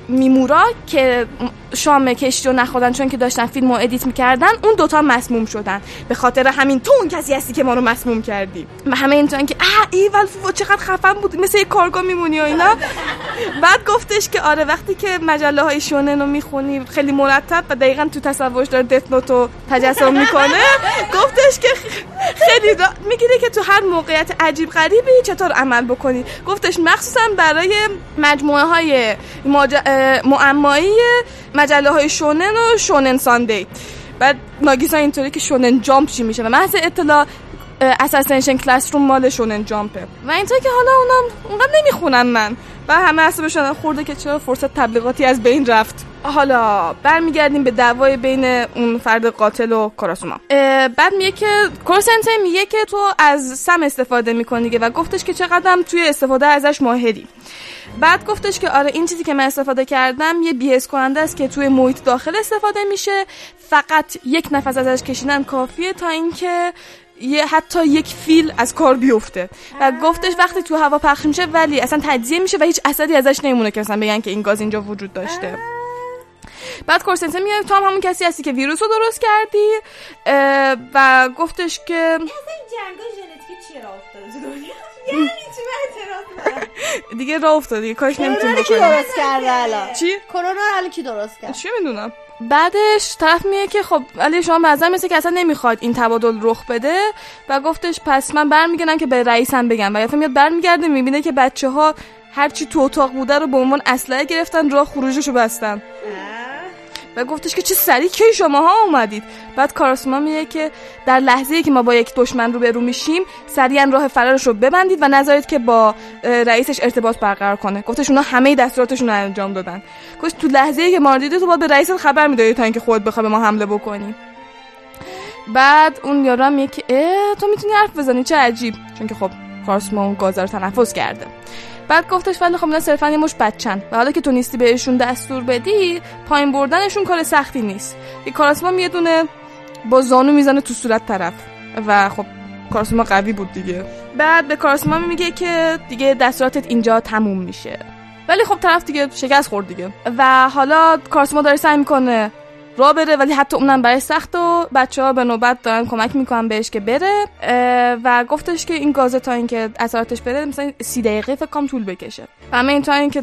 میمورا که شام کشتی رو نخوردن چون که داشتن فیلم رو ادیت میکردن، اون دوتا مسموم شدن به خاطر همین تو اون کسی هستی که ما رو مسموم کردی. و همه اینطورن که ایول فوفو چقدر خفن بود، مثل یک کارگاه میمونی و اینا. بعد گفتش که آره وقتی که مجله های شونن رو میخونی خیلی مرتب و دقیقاً تو تصورش داره دث نوت رو تجسم میکنه. گفتش که خیلی میگیره که تو هر موقعیت عجیب غریبی چطور عمل بکنی. گفتش مخصوصا برای مجموعه های معمایی مجله های شونن و شونن ساندی. بعد ناگیسا اینطوری که شونن جامپ چی میشه و محض اطلاع اساسنشن کلاس روم مال شونن جامپه و اینطوری که حالا اونم اونقدر نمیخونن من و همه عصبشون خورده که چرا فرصت تبلیغاتی از بین رفت. حالا برمیگردیم به دعوای بین اون فرد قاتل و کاراسوما. بعد میگه که کورسنته میگه که تو از سم استفاده میکنی دیگه و گفتش که چقدرم توی استفاده ازش ماهری. بعد گفتش که آره این چیزی که من استفاده کردم یه بیهس کننده است که توی محیط داخل استفاده میشه، فقط یک نفس ازش کشیدن کافیه تا اینکه حتی یک فیل از کار بیفته. و گفتش وقتی تو هوا پخش میشه ولی اصلا تجزیه میشه و هیچ اثری ازش نمیمونه که اصلا بگن که این گاز اینجا وجود داشته. بعد کورسنته میگه تو هم همون کسی هستی که ویروس رو درست کردی و گفتش که اصلا جنگا ژنتیکی چی راه افتاده دنیا یعنی چی اعتراض دیگه راه افتاده دیگه کاش نمیتونم بکنم. کرونا درست کرده الان چی؟ کرونا الان کی درست کرد؟ چی میدونم. بعدش طرف میگه که خب علی شما مثلا میگه که اصلا نمیخواد این تبادل رخ بده و گفتش پس من برمیگردم که به رئیسم بگم. و یه فهمیاد برمیگرده میبینه که بچه‌ها هرچی تو اتاق بوده رو به عنوان اسلحه گرفتن، راه خروجشو بستن و گفتش که چه سریع کی شماها اومدید. بعد کاراسوما میگه که در لحظه‌ای که ما با یک دشمن روبرو میشیم سریعا راه فرارش رو ببندید و نذارید که با رئیسش ارتباط برقرار کنه. گفتش اونا همه دستوراتشون رو انجام دادن. گفت تو لحظه‌ای که ما دیدید تو باید به رئیس خبر میدادی تا اینکه خودت بخوای به ما حمله بکنی. بعد اون یارو میگه که تو میتونی حرف بزنی چه عجیب، چون که خب کاراسوما اون گاز رو تنفس کرده. بعد گفتش ولی خب اینا صرفاً یه مش بچن و حالا که تو نیستی بهشون دستور بدی پایین بردنشون کار سختی نیست. یه کاراسوما یه دونه با زانو میزنه تو صورت طرف و خب کاراسوما قوی بود دیگه. بعد به کاراسوما میگه که دیگه دستوراتت اینجا تموم میشه، ولی خب طرف دیگه شکست خورد دیگه و حالا کاراسوما داره سعی میکنه را بره ولی حتی اونم برای سخت و بچه‌ها به نوبت دارن کمک میکنن بهش که بره و گفتش که این گازه تا اینکه اثراتش بره مثلا 30 دقیقه فکر کنم طول بکشه. همه این تا اینکه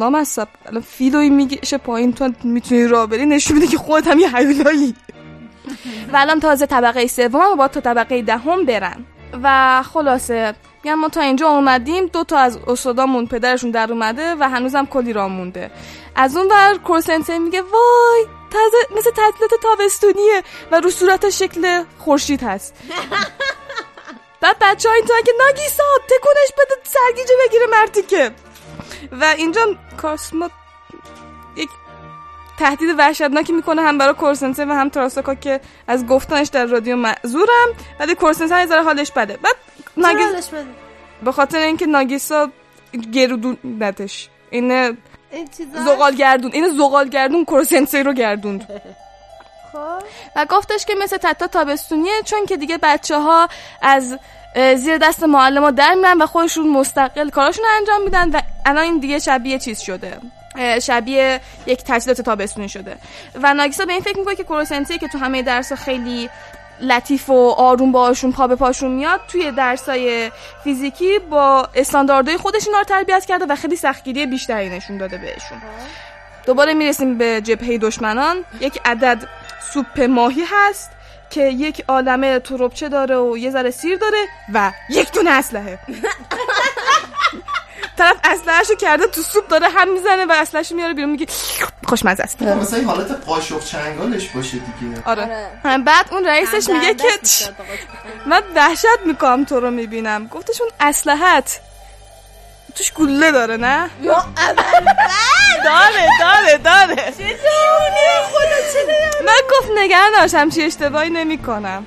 لامصب الان فیلوی میگه پایین تو میتونی را بری نشون میده که خودت هم یه حیولایی. و الان تازه طبقه 3 و با تا طبقه 10 برن. و خلاصه میگن ما تا اینجا اومدیم، دو تا از استادامون پدرشون در اومده و هنوزم کلی راه مونده. از اون ور کورسنسه میگه وای تازه مثل تعطیلات تابستونیه و رو صورتش شکل خورشید هست. بعد بچه‌ها اینطوری که ناگیسا تکونش بده سرگیجه بگیره مرتیکه. و اینجا کاسما یک تهدید وحشتناکی میکنه هم برای کورسنسه و هم تراساکا که از گفتنش در رادیو معذورم، ولی کورسنسه یه ذره حالش بده. بعد ناگیسا به خاطر اینکه ناگیسا گردون نتش زغال گردون کورسنسه رو گردوند و گفتش که مثل تتا تابستونیه، چون که دیگه بچه‌ها از زیر دست معلم‌ها در میرن و خودشون مستقل کاراشون رو انجام میدن و الان این دیگه شبیه چیز شده، شبیه یک تعطیلات تابستونی شده. و ناگیسا به این فکر میکنه که کورسنسه که تو همه درس‌ها خیلی لطیف و آروم باشون پا به پاشون میاد، توی درسای فیزیکی با استانداردهای خودش اینا رو تربیت کرده و خیلی سختگیری بیشتری نشون داده بهشون. دوباره میرسیم به جبهه دشمنان. یک عدد سوپ ماهی هست که یک عالمه تربچه داره و یه ذره سیر داره و یک دونه اسلحه. طرف اسلحه‌شو کرده تو سوپ داره هم میزنه و اسلحه‌شو میاره بیرون میگه خوشمزه است. مثل این حالت قاشق چنگالش باشه دیگه. آره. بعد اون رئیسش میگه که من وحشت میکنم تو رو میبینم. گفتش اون اسلحه‌ت توش گله داره نه؟ یا اول داره چطوره خدا چطوره؟ من گفت نگران نباش همچی اشتباهی نمی کنم.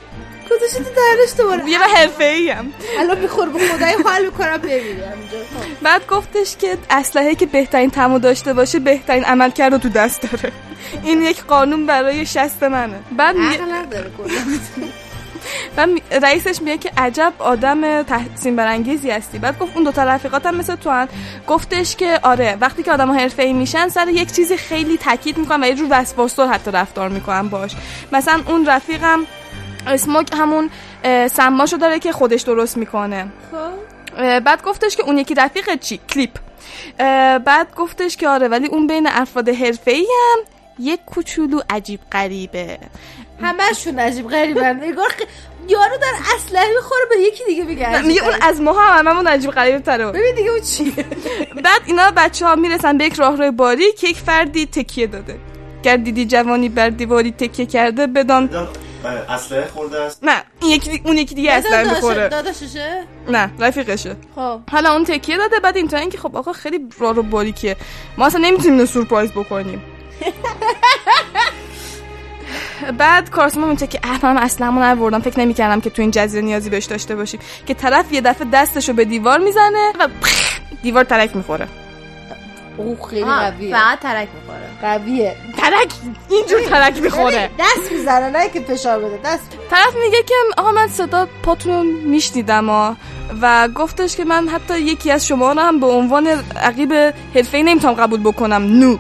کدوشتی درش دوباره یه و حرفه‌ایم الان میخور به خدای حال میکنم ببینم. بعد گفتش که اسلحه‌ای که بهترین تمو داشته باشه بهترین عملکرد رو تو دست داره. این یک قانون برای شست منه. بعد عقل نداره کلا. بعد رئیسش میگه که عجب آدم تحسین برانگیزی هستی. بعد گفت اون دو تا رفیقاتم مثل توان. گفتش که آره وقتی که آدم‌ها حرفه‌ای میشن سر یک چیزی خیلی تاکید میکنن و یه جور وسواس‌طور حتی رفتار میکنن باش. مثلا اون رفیقم اسموک همون سماشو داره که خودش درست میکنه. بعد گفتش که اون یکی رفیق چی کلیپ. بعد گفتش که آره ولی اون بین افراد حرفه‌ای هم یک کوچولو عجیب غریبه. همه‌شون عجیب غریبن. نگار یارو در اسلحه میخوره به یکی دیگه میگه میگه اون از ما هممون عجیب غریبه تره. ببین دیگه اون چیه. بعد اینا بچه‌ها میرسن به یک راهروی باریک که یک فردی تکیه داده. گردیدی جوانی بر دیواری تکیه کرده بدان اسلحه خورده است. نه این یکی اون یکی دیگه اسلحه میخوره. داداششه؟ نه رفیقشه. خب حالا اون تکیه داده. بعد اینطور اینکه خب آقا خیلی راهرو باریکه ما اصلا نمیتونیم سورپرایز بکنیم. بعد کارسما میگه که من اسلحه‌مو نبردم فکر نمی‌کردم که تو این جزیره نیازی بهش داشته باشیم، که طرف یه دفعه دستشو به دیوار میزنه و دیوار ترک میخوره. او خیلی قویه. فقط ترک میخوره. قویه. ترک اینجور ترک میخوره. دست میزنه نه که فشار بده. دست. طرف میگه که آقا من صدا پاتون میشنیدم و گفتش که من حتی یکی از شما رو هم به عنوان عقیب حرفه‌ای نمیتونم قبول بکنم. نو.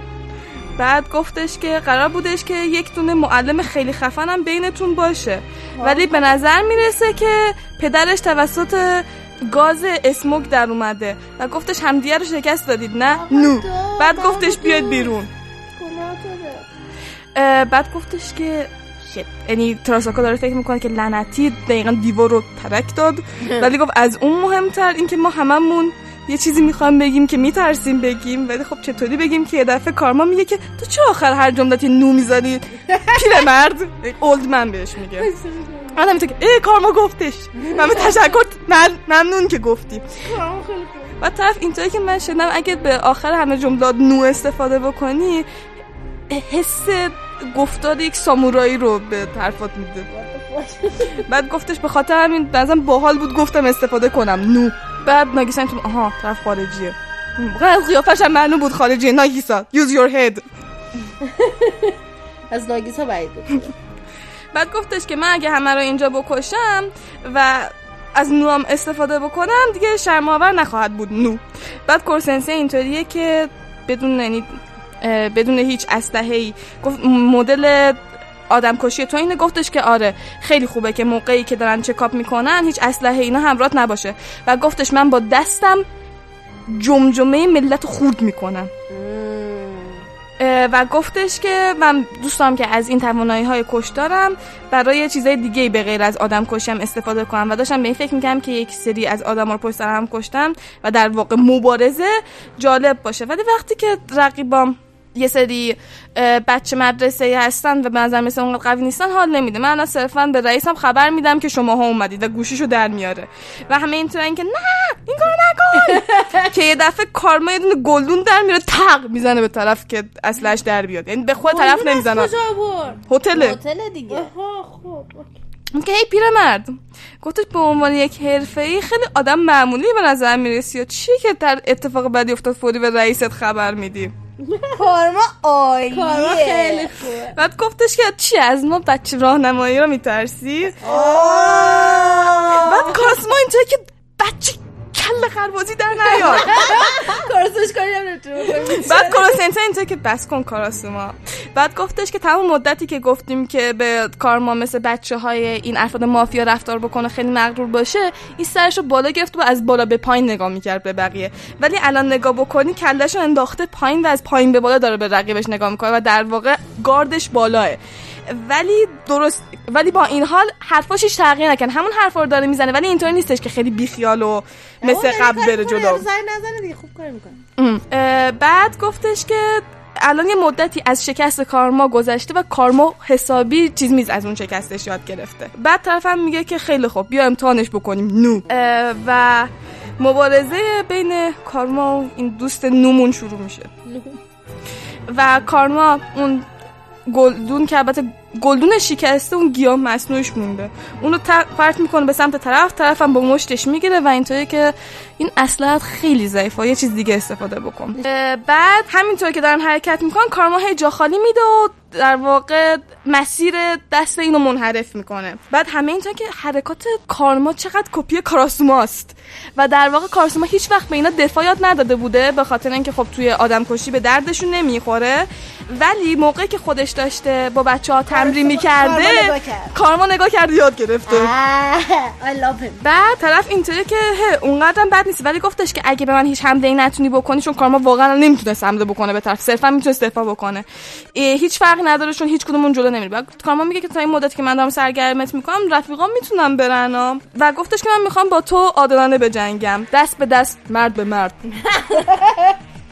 بعد گفتش که قرار بودش که یک دونه معلم خیلی خفنم بینتون باشه، ولی به نظر میرسه که پدرش توسط گاز اسموک در اومده و گفتش همدیگه رو شکست دادید نه؟ نو. بعد گفتش بیاد بیرون. بعد گفتش که یعنی تراساکا داره فکر میکنه که لعنتی دقیقا دیوار رو ترک داد، ولی گفت از اون مهمتر اینکه ما هممون یه چیزی میخوام بگیم که میترسیم بگیم، ولی خب چطوری بگیم که یه دفعه کارما میگه که تو چه آخر هر جمله‌تی نو میزنی پیرمرد اولد من بهش میگه. آدم میگه ای کارما گفتش من تشکر ممنون که گفتی. و طرف اینطوری که من شنیدم اگه به آخر همه جملات نو استفاده بکنی حس گفتار یک سامورایی رو به طرفات میده. بعد گفتش به خاطر همین بعضا باحال بود گفتم استفاده کنم نو. بعد ناگیسا میتونه آها طرف خارجیه. از قیافش هم معلوم بود خارجیه. ناگیسا یوز یور هد. از ناگیسا باید. بعد گفتش که من اگه همه رو اینجا بکشم و از نوام استفاده بکنم دیگه شرم‌آور نخواهد بود نو. بعد کورسنسه اینطوریه که بدون هیچ اسلحه‌ای گفت مدل آدم کشی تو اینه. گفتش که آره خیلی خوبه که موقعی که دارن چکاپ میکنن هیچ اسلحه اینا همراهت نباشه. و گفتش من با دستم جمجمه ملت خورد میکنم. و گفتش که من دوست دارم که از این توانایی‌های کشتارم برای چیزای دیگه‌ای به غیر از آدم کشی استفاده کنم، و داشتم به این فکر می‌کردم که یک سری از آدم‌ها رو پشت سر هم کشتم و در واقع مبارزه جالب باشه. ولی وقتی که رقیبام یه سری بچه مدرسه هستن و به نظر مثل اونقدر قوی نیستن، حال نمیده. من الان صرفا به رئیسم خبر میدم که شماها اومدید و گوشیشو در میاره و همه اینطورن که نه این کارو نکن، که یه دفعه کارما یه دونه گلدون در میاره تق میزنه به طرف که اصلاش در بیاد، یعنی به خود طرف نمیزنه. هتل دیگه. آها خب اوکی. پیرمرد گفتش به عنوان یک حرفه‌ای خیلی آدم معمولی به نظر میرسی، چی که در اتفاق بعدی افتاد فوری به رئیست خبر میدی. کارما عالیه، کارما خیلی خوبه. بعد گفتش که چی از ما بچه راهنمایی رو میترسی؟ بعد کارسما اینطوری که بچه کل خربازی در نیار. کارسماش کاری هم نمیتونه. بعد کارسما اینطوری که بس کن کارسما. بعد گفتش که تمام مدتی که گفتیم که به کارما مثل بچه‌های این افراد مافیا رفتار بکنه خیلی مغرور باشه، این سرشو بالا گرفت و از بالا به پایین نگاه میکرد به بقیه، ولی الان نگاه بکنی کلهشو انداخته پایین و از پایین به بالا داره به رقیبش نگاه میکنه و در واقع گاردش بالاه. ولی درست، ولی با این حال حرفاش هیچ تغییر نکرد، همون حرفا رو داره میزنه، ولی اینطوری نیستش که خیلی بیخیال و مثل قبل بره جلو. بعد گفتش که الان یه مدتی از شکست کارما گذشته و کارما حسابی چیز میز از اون شکستش یاد گرفته. بعد طرفم میگه که خیلی خوب بیا امتحانش بکنیم نو، و مبارزه بین کارما و این دوست نومون شروع میشه و کارما اون گلدون که البته گلدون شکسته اون گیاه مصنوعیش مونده اونو پرت میکنه به سمت طرفم با مشتش میگیره و اینطوری که این اسلحت خیلی ضعیفه، یه چیز دیگه استفاده بکن. بعد همینطوری که دارن حرکت میکنن کارما هی جا خالی میده و در واقع مسیر دست اینو منحرف میکنه. بعد همه اینطوری که حرکات کارما چقدر کپی کاراسوماست و در واقع کاراسوما هیچ وقت به اینا دفاع یاد نداده بوده به خاطر اینکه خب توی آدمکشی به دردشون نمیخوره، ولی موقعی که خودش داشته با بچه‌ها تمرین می‌کرده کارما نگاه کرد یاد گرفته. بعد طرف اینطوری که اونقدرم بد نیست، ولی گفتش که اگه به من هیچ حمله‌ای نتونی بکنی، چون کارما واقعا نمیتونست حمله بکنه به طرف، صرفا میتونست دفاع بکنه، هیچ فرقی نداره چون هیچ کدومون جلو نمیره. بعد کارما میگه که تا این مدتی که من دارم سرگرمت می‌کنم رفیقام میتونم برن، و گفتش که من می‌خوام با تو عادلانه بجنگم، دست به دست مرد به مرد.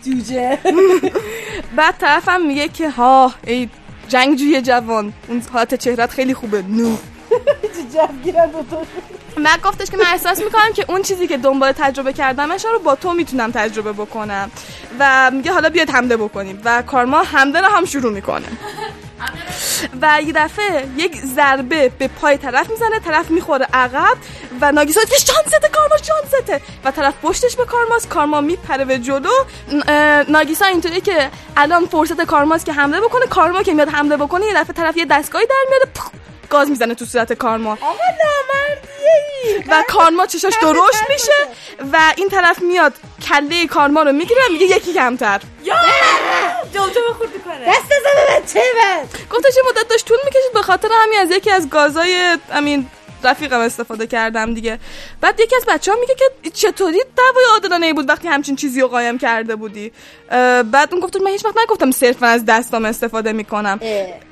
جوجه. بعد طرفم میگه که ها ای جنگجوی جوان، اون حالت چهرت خیلی خوبه نو. من گفتش که من احساس میکنم که اون چیزی که دنبال تجربه کردمش رو با تو میتونم تجربه بکنم، و میگه حالا بیاد حمله بکنیم، و کارما حمله رو هم شروع میکنه و یه دفعه یک ضربه به پای طرف میزنه، طرف میخوره عقب و ناگیسا که شانسته کارما شانسته، و طرف پشتش به کارماست، کارما میپره به جلو. ناگیسا اینطوری که الان فرصت کارماست که حمله بکنه، کارما که میاد حمله بکنه یه دفعه طرف یه دستگاهی در میاره گاز میزنه تو صورت کارما. آقا نامردیه. و کارما چشاش درشت میشه و این طرف میاد کله کارما رو میگیره و میگه یکی کمتر. یا جوجو بخورد کنه. دست زدم بچه بعد. گفتش مدت داشت طول میکشید، به خاطر همین از یکی از گازای همین رفیقم استفاده کردم دیگه. بعد یکی از بچه‌ها میگه که چطوری دعوای عادلانه بود وقتی همچین چیزی رو قایم کرده بودی؟ بعد اون گفت من هیچ وقت نگفتم صرفا از دستام استفاده میکنم.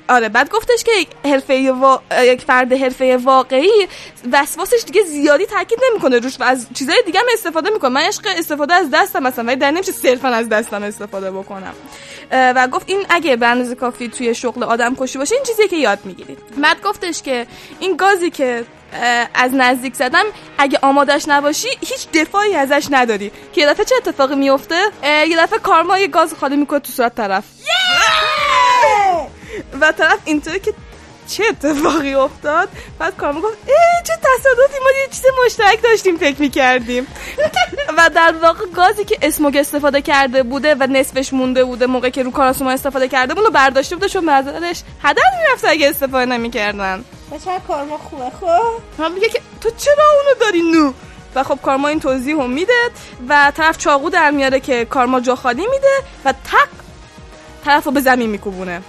آره. بعد گفتش که یک فرد حرفه‌ای واقعی وسواسش دیگه زیادی تاکید نمیکنه روش و از چیزای دیگه هم استفاده میکنه. من عشق استفاده از دستم هستم، ولی در نمیشه صرفا از دستم استفاده بکنم. و گفت این اگه به اندازه کافی توی شغل آدمکشی باشه این چیزیه که یاد میگیرید. بعد گفتش که این گازی که از نزدیک زدم اگه آمادش نباشی هیچ دفاعی ازش نداری، که یه دفعه چه اتفاقی میفته؟ یه دفعه کارما یه گاز خالی میکنه تو صورت طرف و طرف اینطوری که چه اتفاقی افتاد؟ بعد کارما گفت ای چه تصادفی، ما یه چیز مشترک داشتیم فکر میکردیم. و در واقع گازی که اسموگ استفاده کرده بوده و نصفش مونده بوده موقعی که رو کاراسوما استفاده کرده بوده برداشته بوده شو مزارش هدر میرفت اگه استفاده نمیکردن. بچه کارما خوبه خوب هم میگه که تو چرا اونو داری نو؟ و خب کارما این توضیح هم میده و طرف چاقو در میاره که کارما جا خالی میده و تق طرفو به زمین میکوبونه.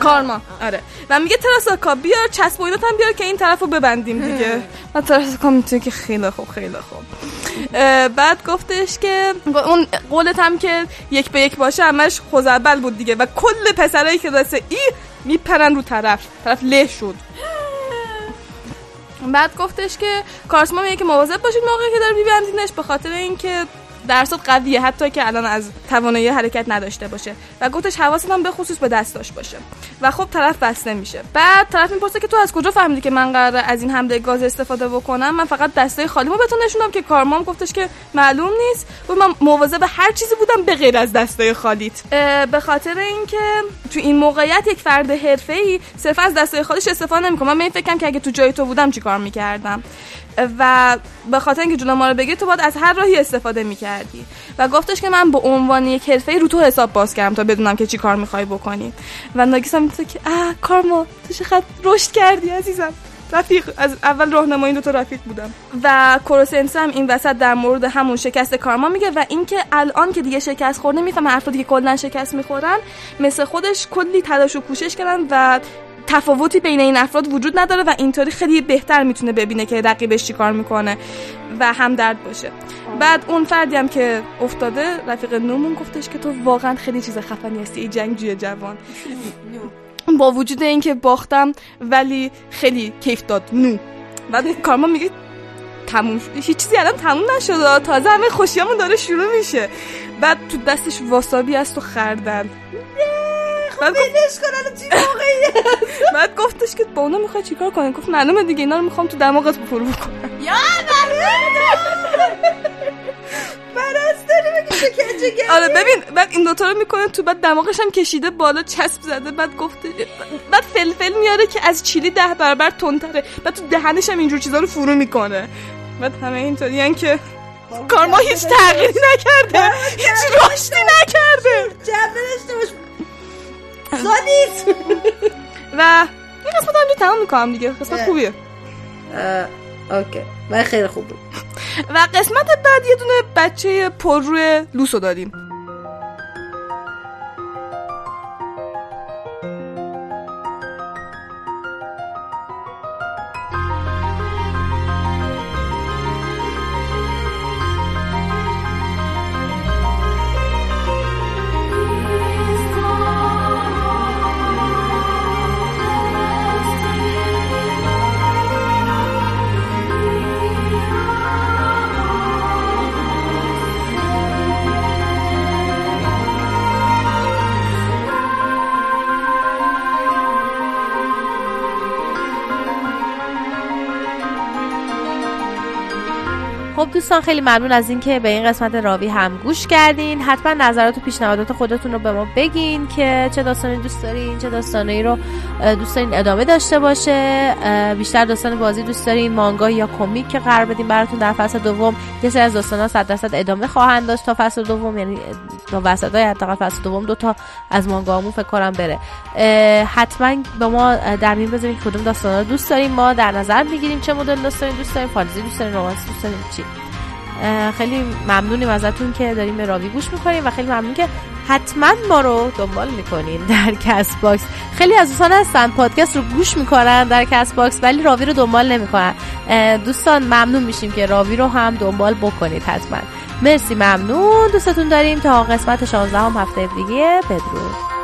کارما. آره. و میگه تراساکا بیار چسبویدات هم بیار که این طرفو ببندیم دیگه. بعد تراساکا میگه که خیلی خوب خیلی خوب. بعد گفتش که اون قولت هم که یک به یک باشه همش خزعبل بود دیگه و کل پسرایی که دسته ای میپرن رو طرف له شد. بعد گفتش که کارسما میگه که مواظب باشید موقعی که داره میبندینش به خاطر اینکه درصد قویه حتی که الان از توانایی حرکت نداشته باشه و گفتش حواست هم به خصوص به دست داشت باشه و خب طرف بسته میشه. بعد طرف میپرسه که تو از کجا فهمیدی که من قراره از این حمله گاز استفاده بکنم؟ من فقط دستای خالیمو بهتون نشوندم که کارمام گفتش که معلوم نیست و من مواظب هر چیزی بودم به غیر از دستای خالیت، به خاطر اینکه تو این موقعیت یک فرد حرفه‌ای صرف از دستای خالیش استفاده نمی‌کنه. من فکر که اگه تو جای تو بودم چیکار می‌کردم و به خاطر اینکه جون ما رو بگی تو باید از هر راهی استفاده می‌کردی و گفتش که من به عنوان یک حرفه‌ای رو تو حساب باز کردم تا بدونم که چی کار می‌خوای بکنی. و ناگیسا میگه که آ کارما تو چقدر رشد کردی عزیزم، رفیق از اول راهنمای دو تا رفیق بودم. و کروسنس هم این وسط در مورد همون شکست کارما میگه و اینکه الان که دیگه شکست خورده میفهمه افرادی که کلا شکست می‌خورن مثل خودش کلی تلاش و کوشش کردن و تفاوتی بین این افراد وجود نداره و اینطوری خیلی بهتر میتونه ببینه که رقیبش چیکار میکنه و همدرد باشه. بعد اون فردی هم که افتاده رفیق نومون گفتش که تو واقعا خیلی چیز خفنی هستی ای جنگجوی جوان، با وجود این که باختم ولی خیلی کیف داد. بعد کارما میگه تموم شد، هیچ چیزی الان تموم نشده، تازه همه خوشیامون داره شروع میشه. بعد تو دستش واسابی هست و خردل بلش کنن چی موقعیه. بعد گفتش که با اونا میخوای چیکار کنی؟ گفت معلومه دیگه اینا رو میخوام تو دماغت پرو بکنم. یا معلومه براستری میگه شکنجه. آره ببین بعد این دوتا رو میکنه تو، بعد دماغش هم کشیده بالا چسب زده. بعد گفته بعد فلفل میاره که از چیلی 10 برابر تندتره، بعد تو دهنش هم اینجور چیزا رو فرو میکنه. بعد همه اینطوریان که کارما هیچ تغییری نکرده، هیچ رشدی نکرده، جبرش زادیت. و این قسمت هم تمام میکنم دیگه، قسمت خوبیه. اوکی و خیلی خوب بود. و قسمت بعد یه دونه بچه پر روی لوسو داریم. خب دوستان خیلی ممنون از این که به این قسمت راوی هم گوش کردین. حتما نظرات و پیشنهادات خودتون رو به ما بگین که چه داستانی دوست دارین، چه داستانی رو دوست دارین ادامه داشته باشه، بیشتر داستان بازی دوست دارین، مانگا یا کمیک که قرار بدیم براتون در فصل دوم. یه سری از داستانا 100% ادامه خواهند داشت تا فصل دوم، یعنی تا وسطای حداقل فصل دوم 2 تا از مانگامون فکر کنم بره. حتما به ما در میون بذارین کدوم داستانا رو دوست دارین، ما در نظر میگیریم چه مدل داستانی دوست دارین، فانتزی دوست دارین، رمانس دوست دارین، چی. خیلی ممنونیم ازتون که داریم به راوی گوش میکنین و خیلی ممنون که حتما ما رو دنبال میکنین در کست باکس. خیلی از دوستان هستن پادکست رو گوش میکنن در کست باکس ولی راوی رو دنبال نمیکنن. دوستان ممنون میشیم که راوی رو هم دنبال بکنید حتما. مرسی، ممنون، دوستتون داریم. تا قسمت 16 هفته دیگه بدرود.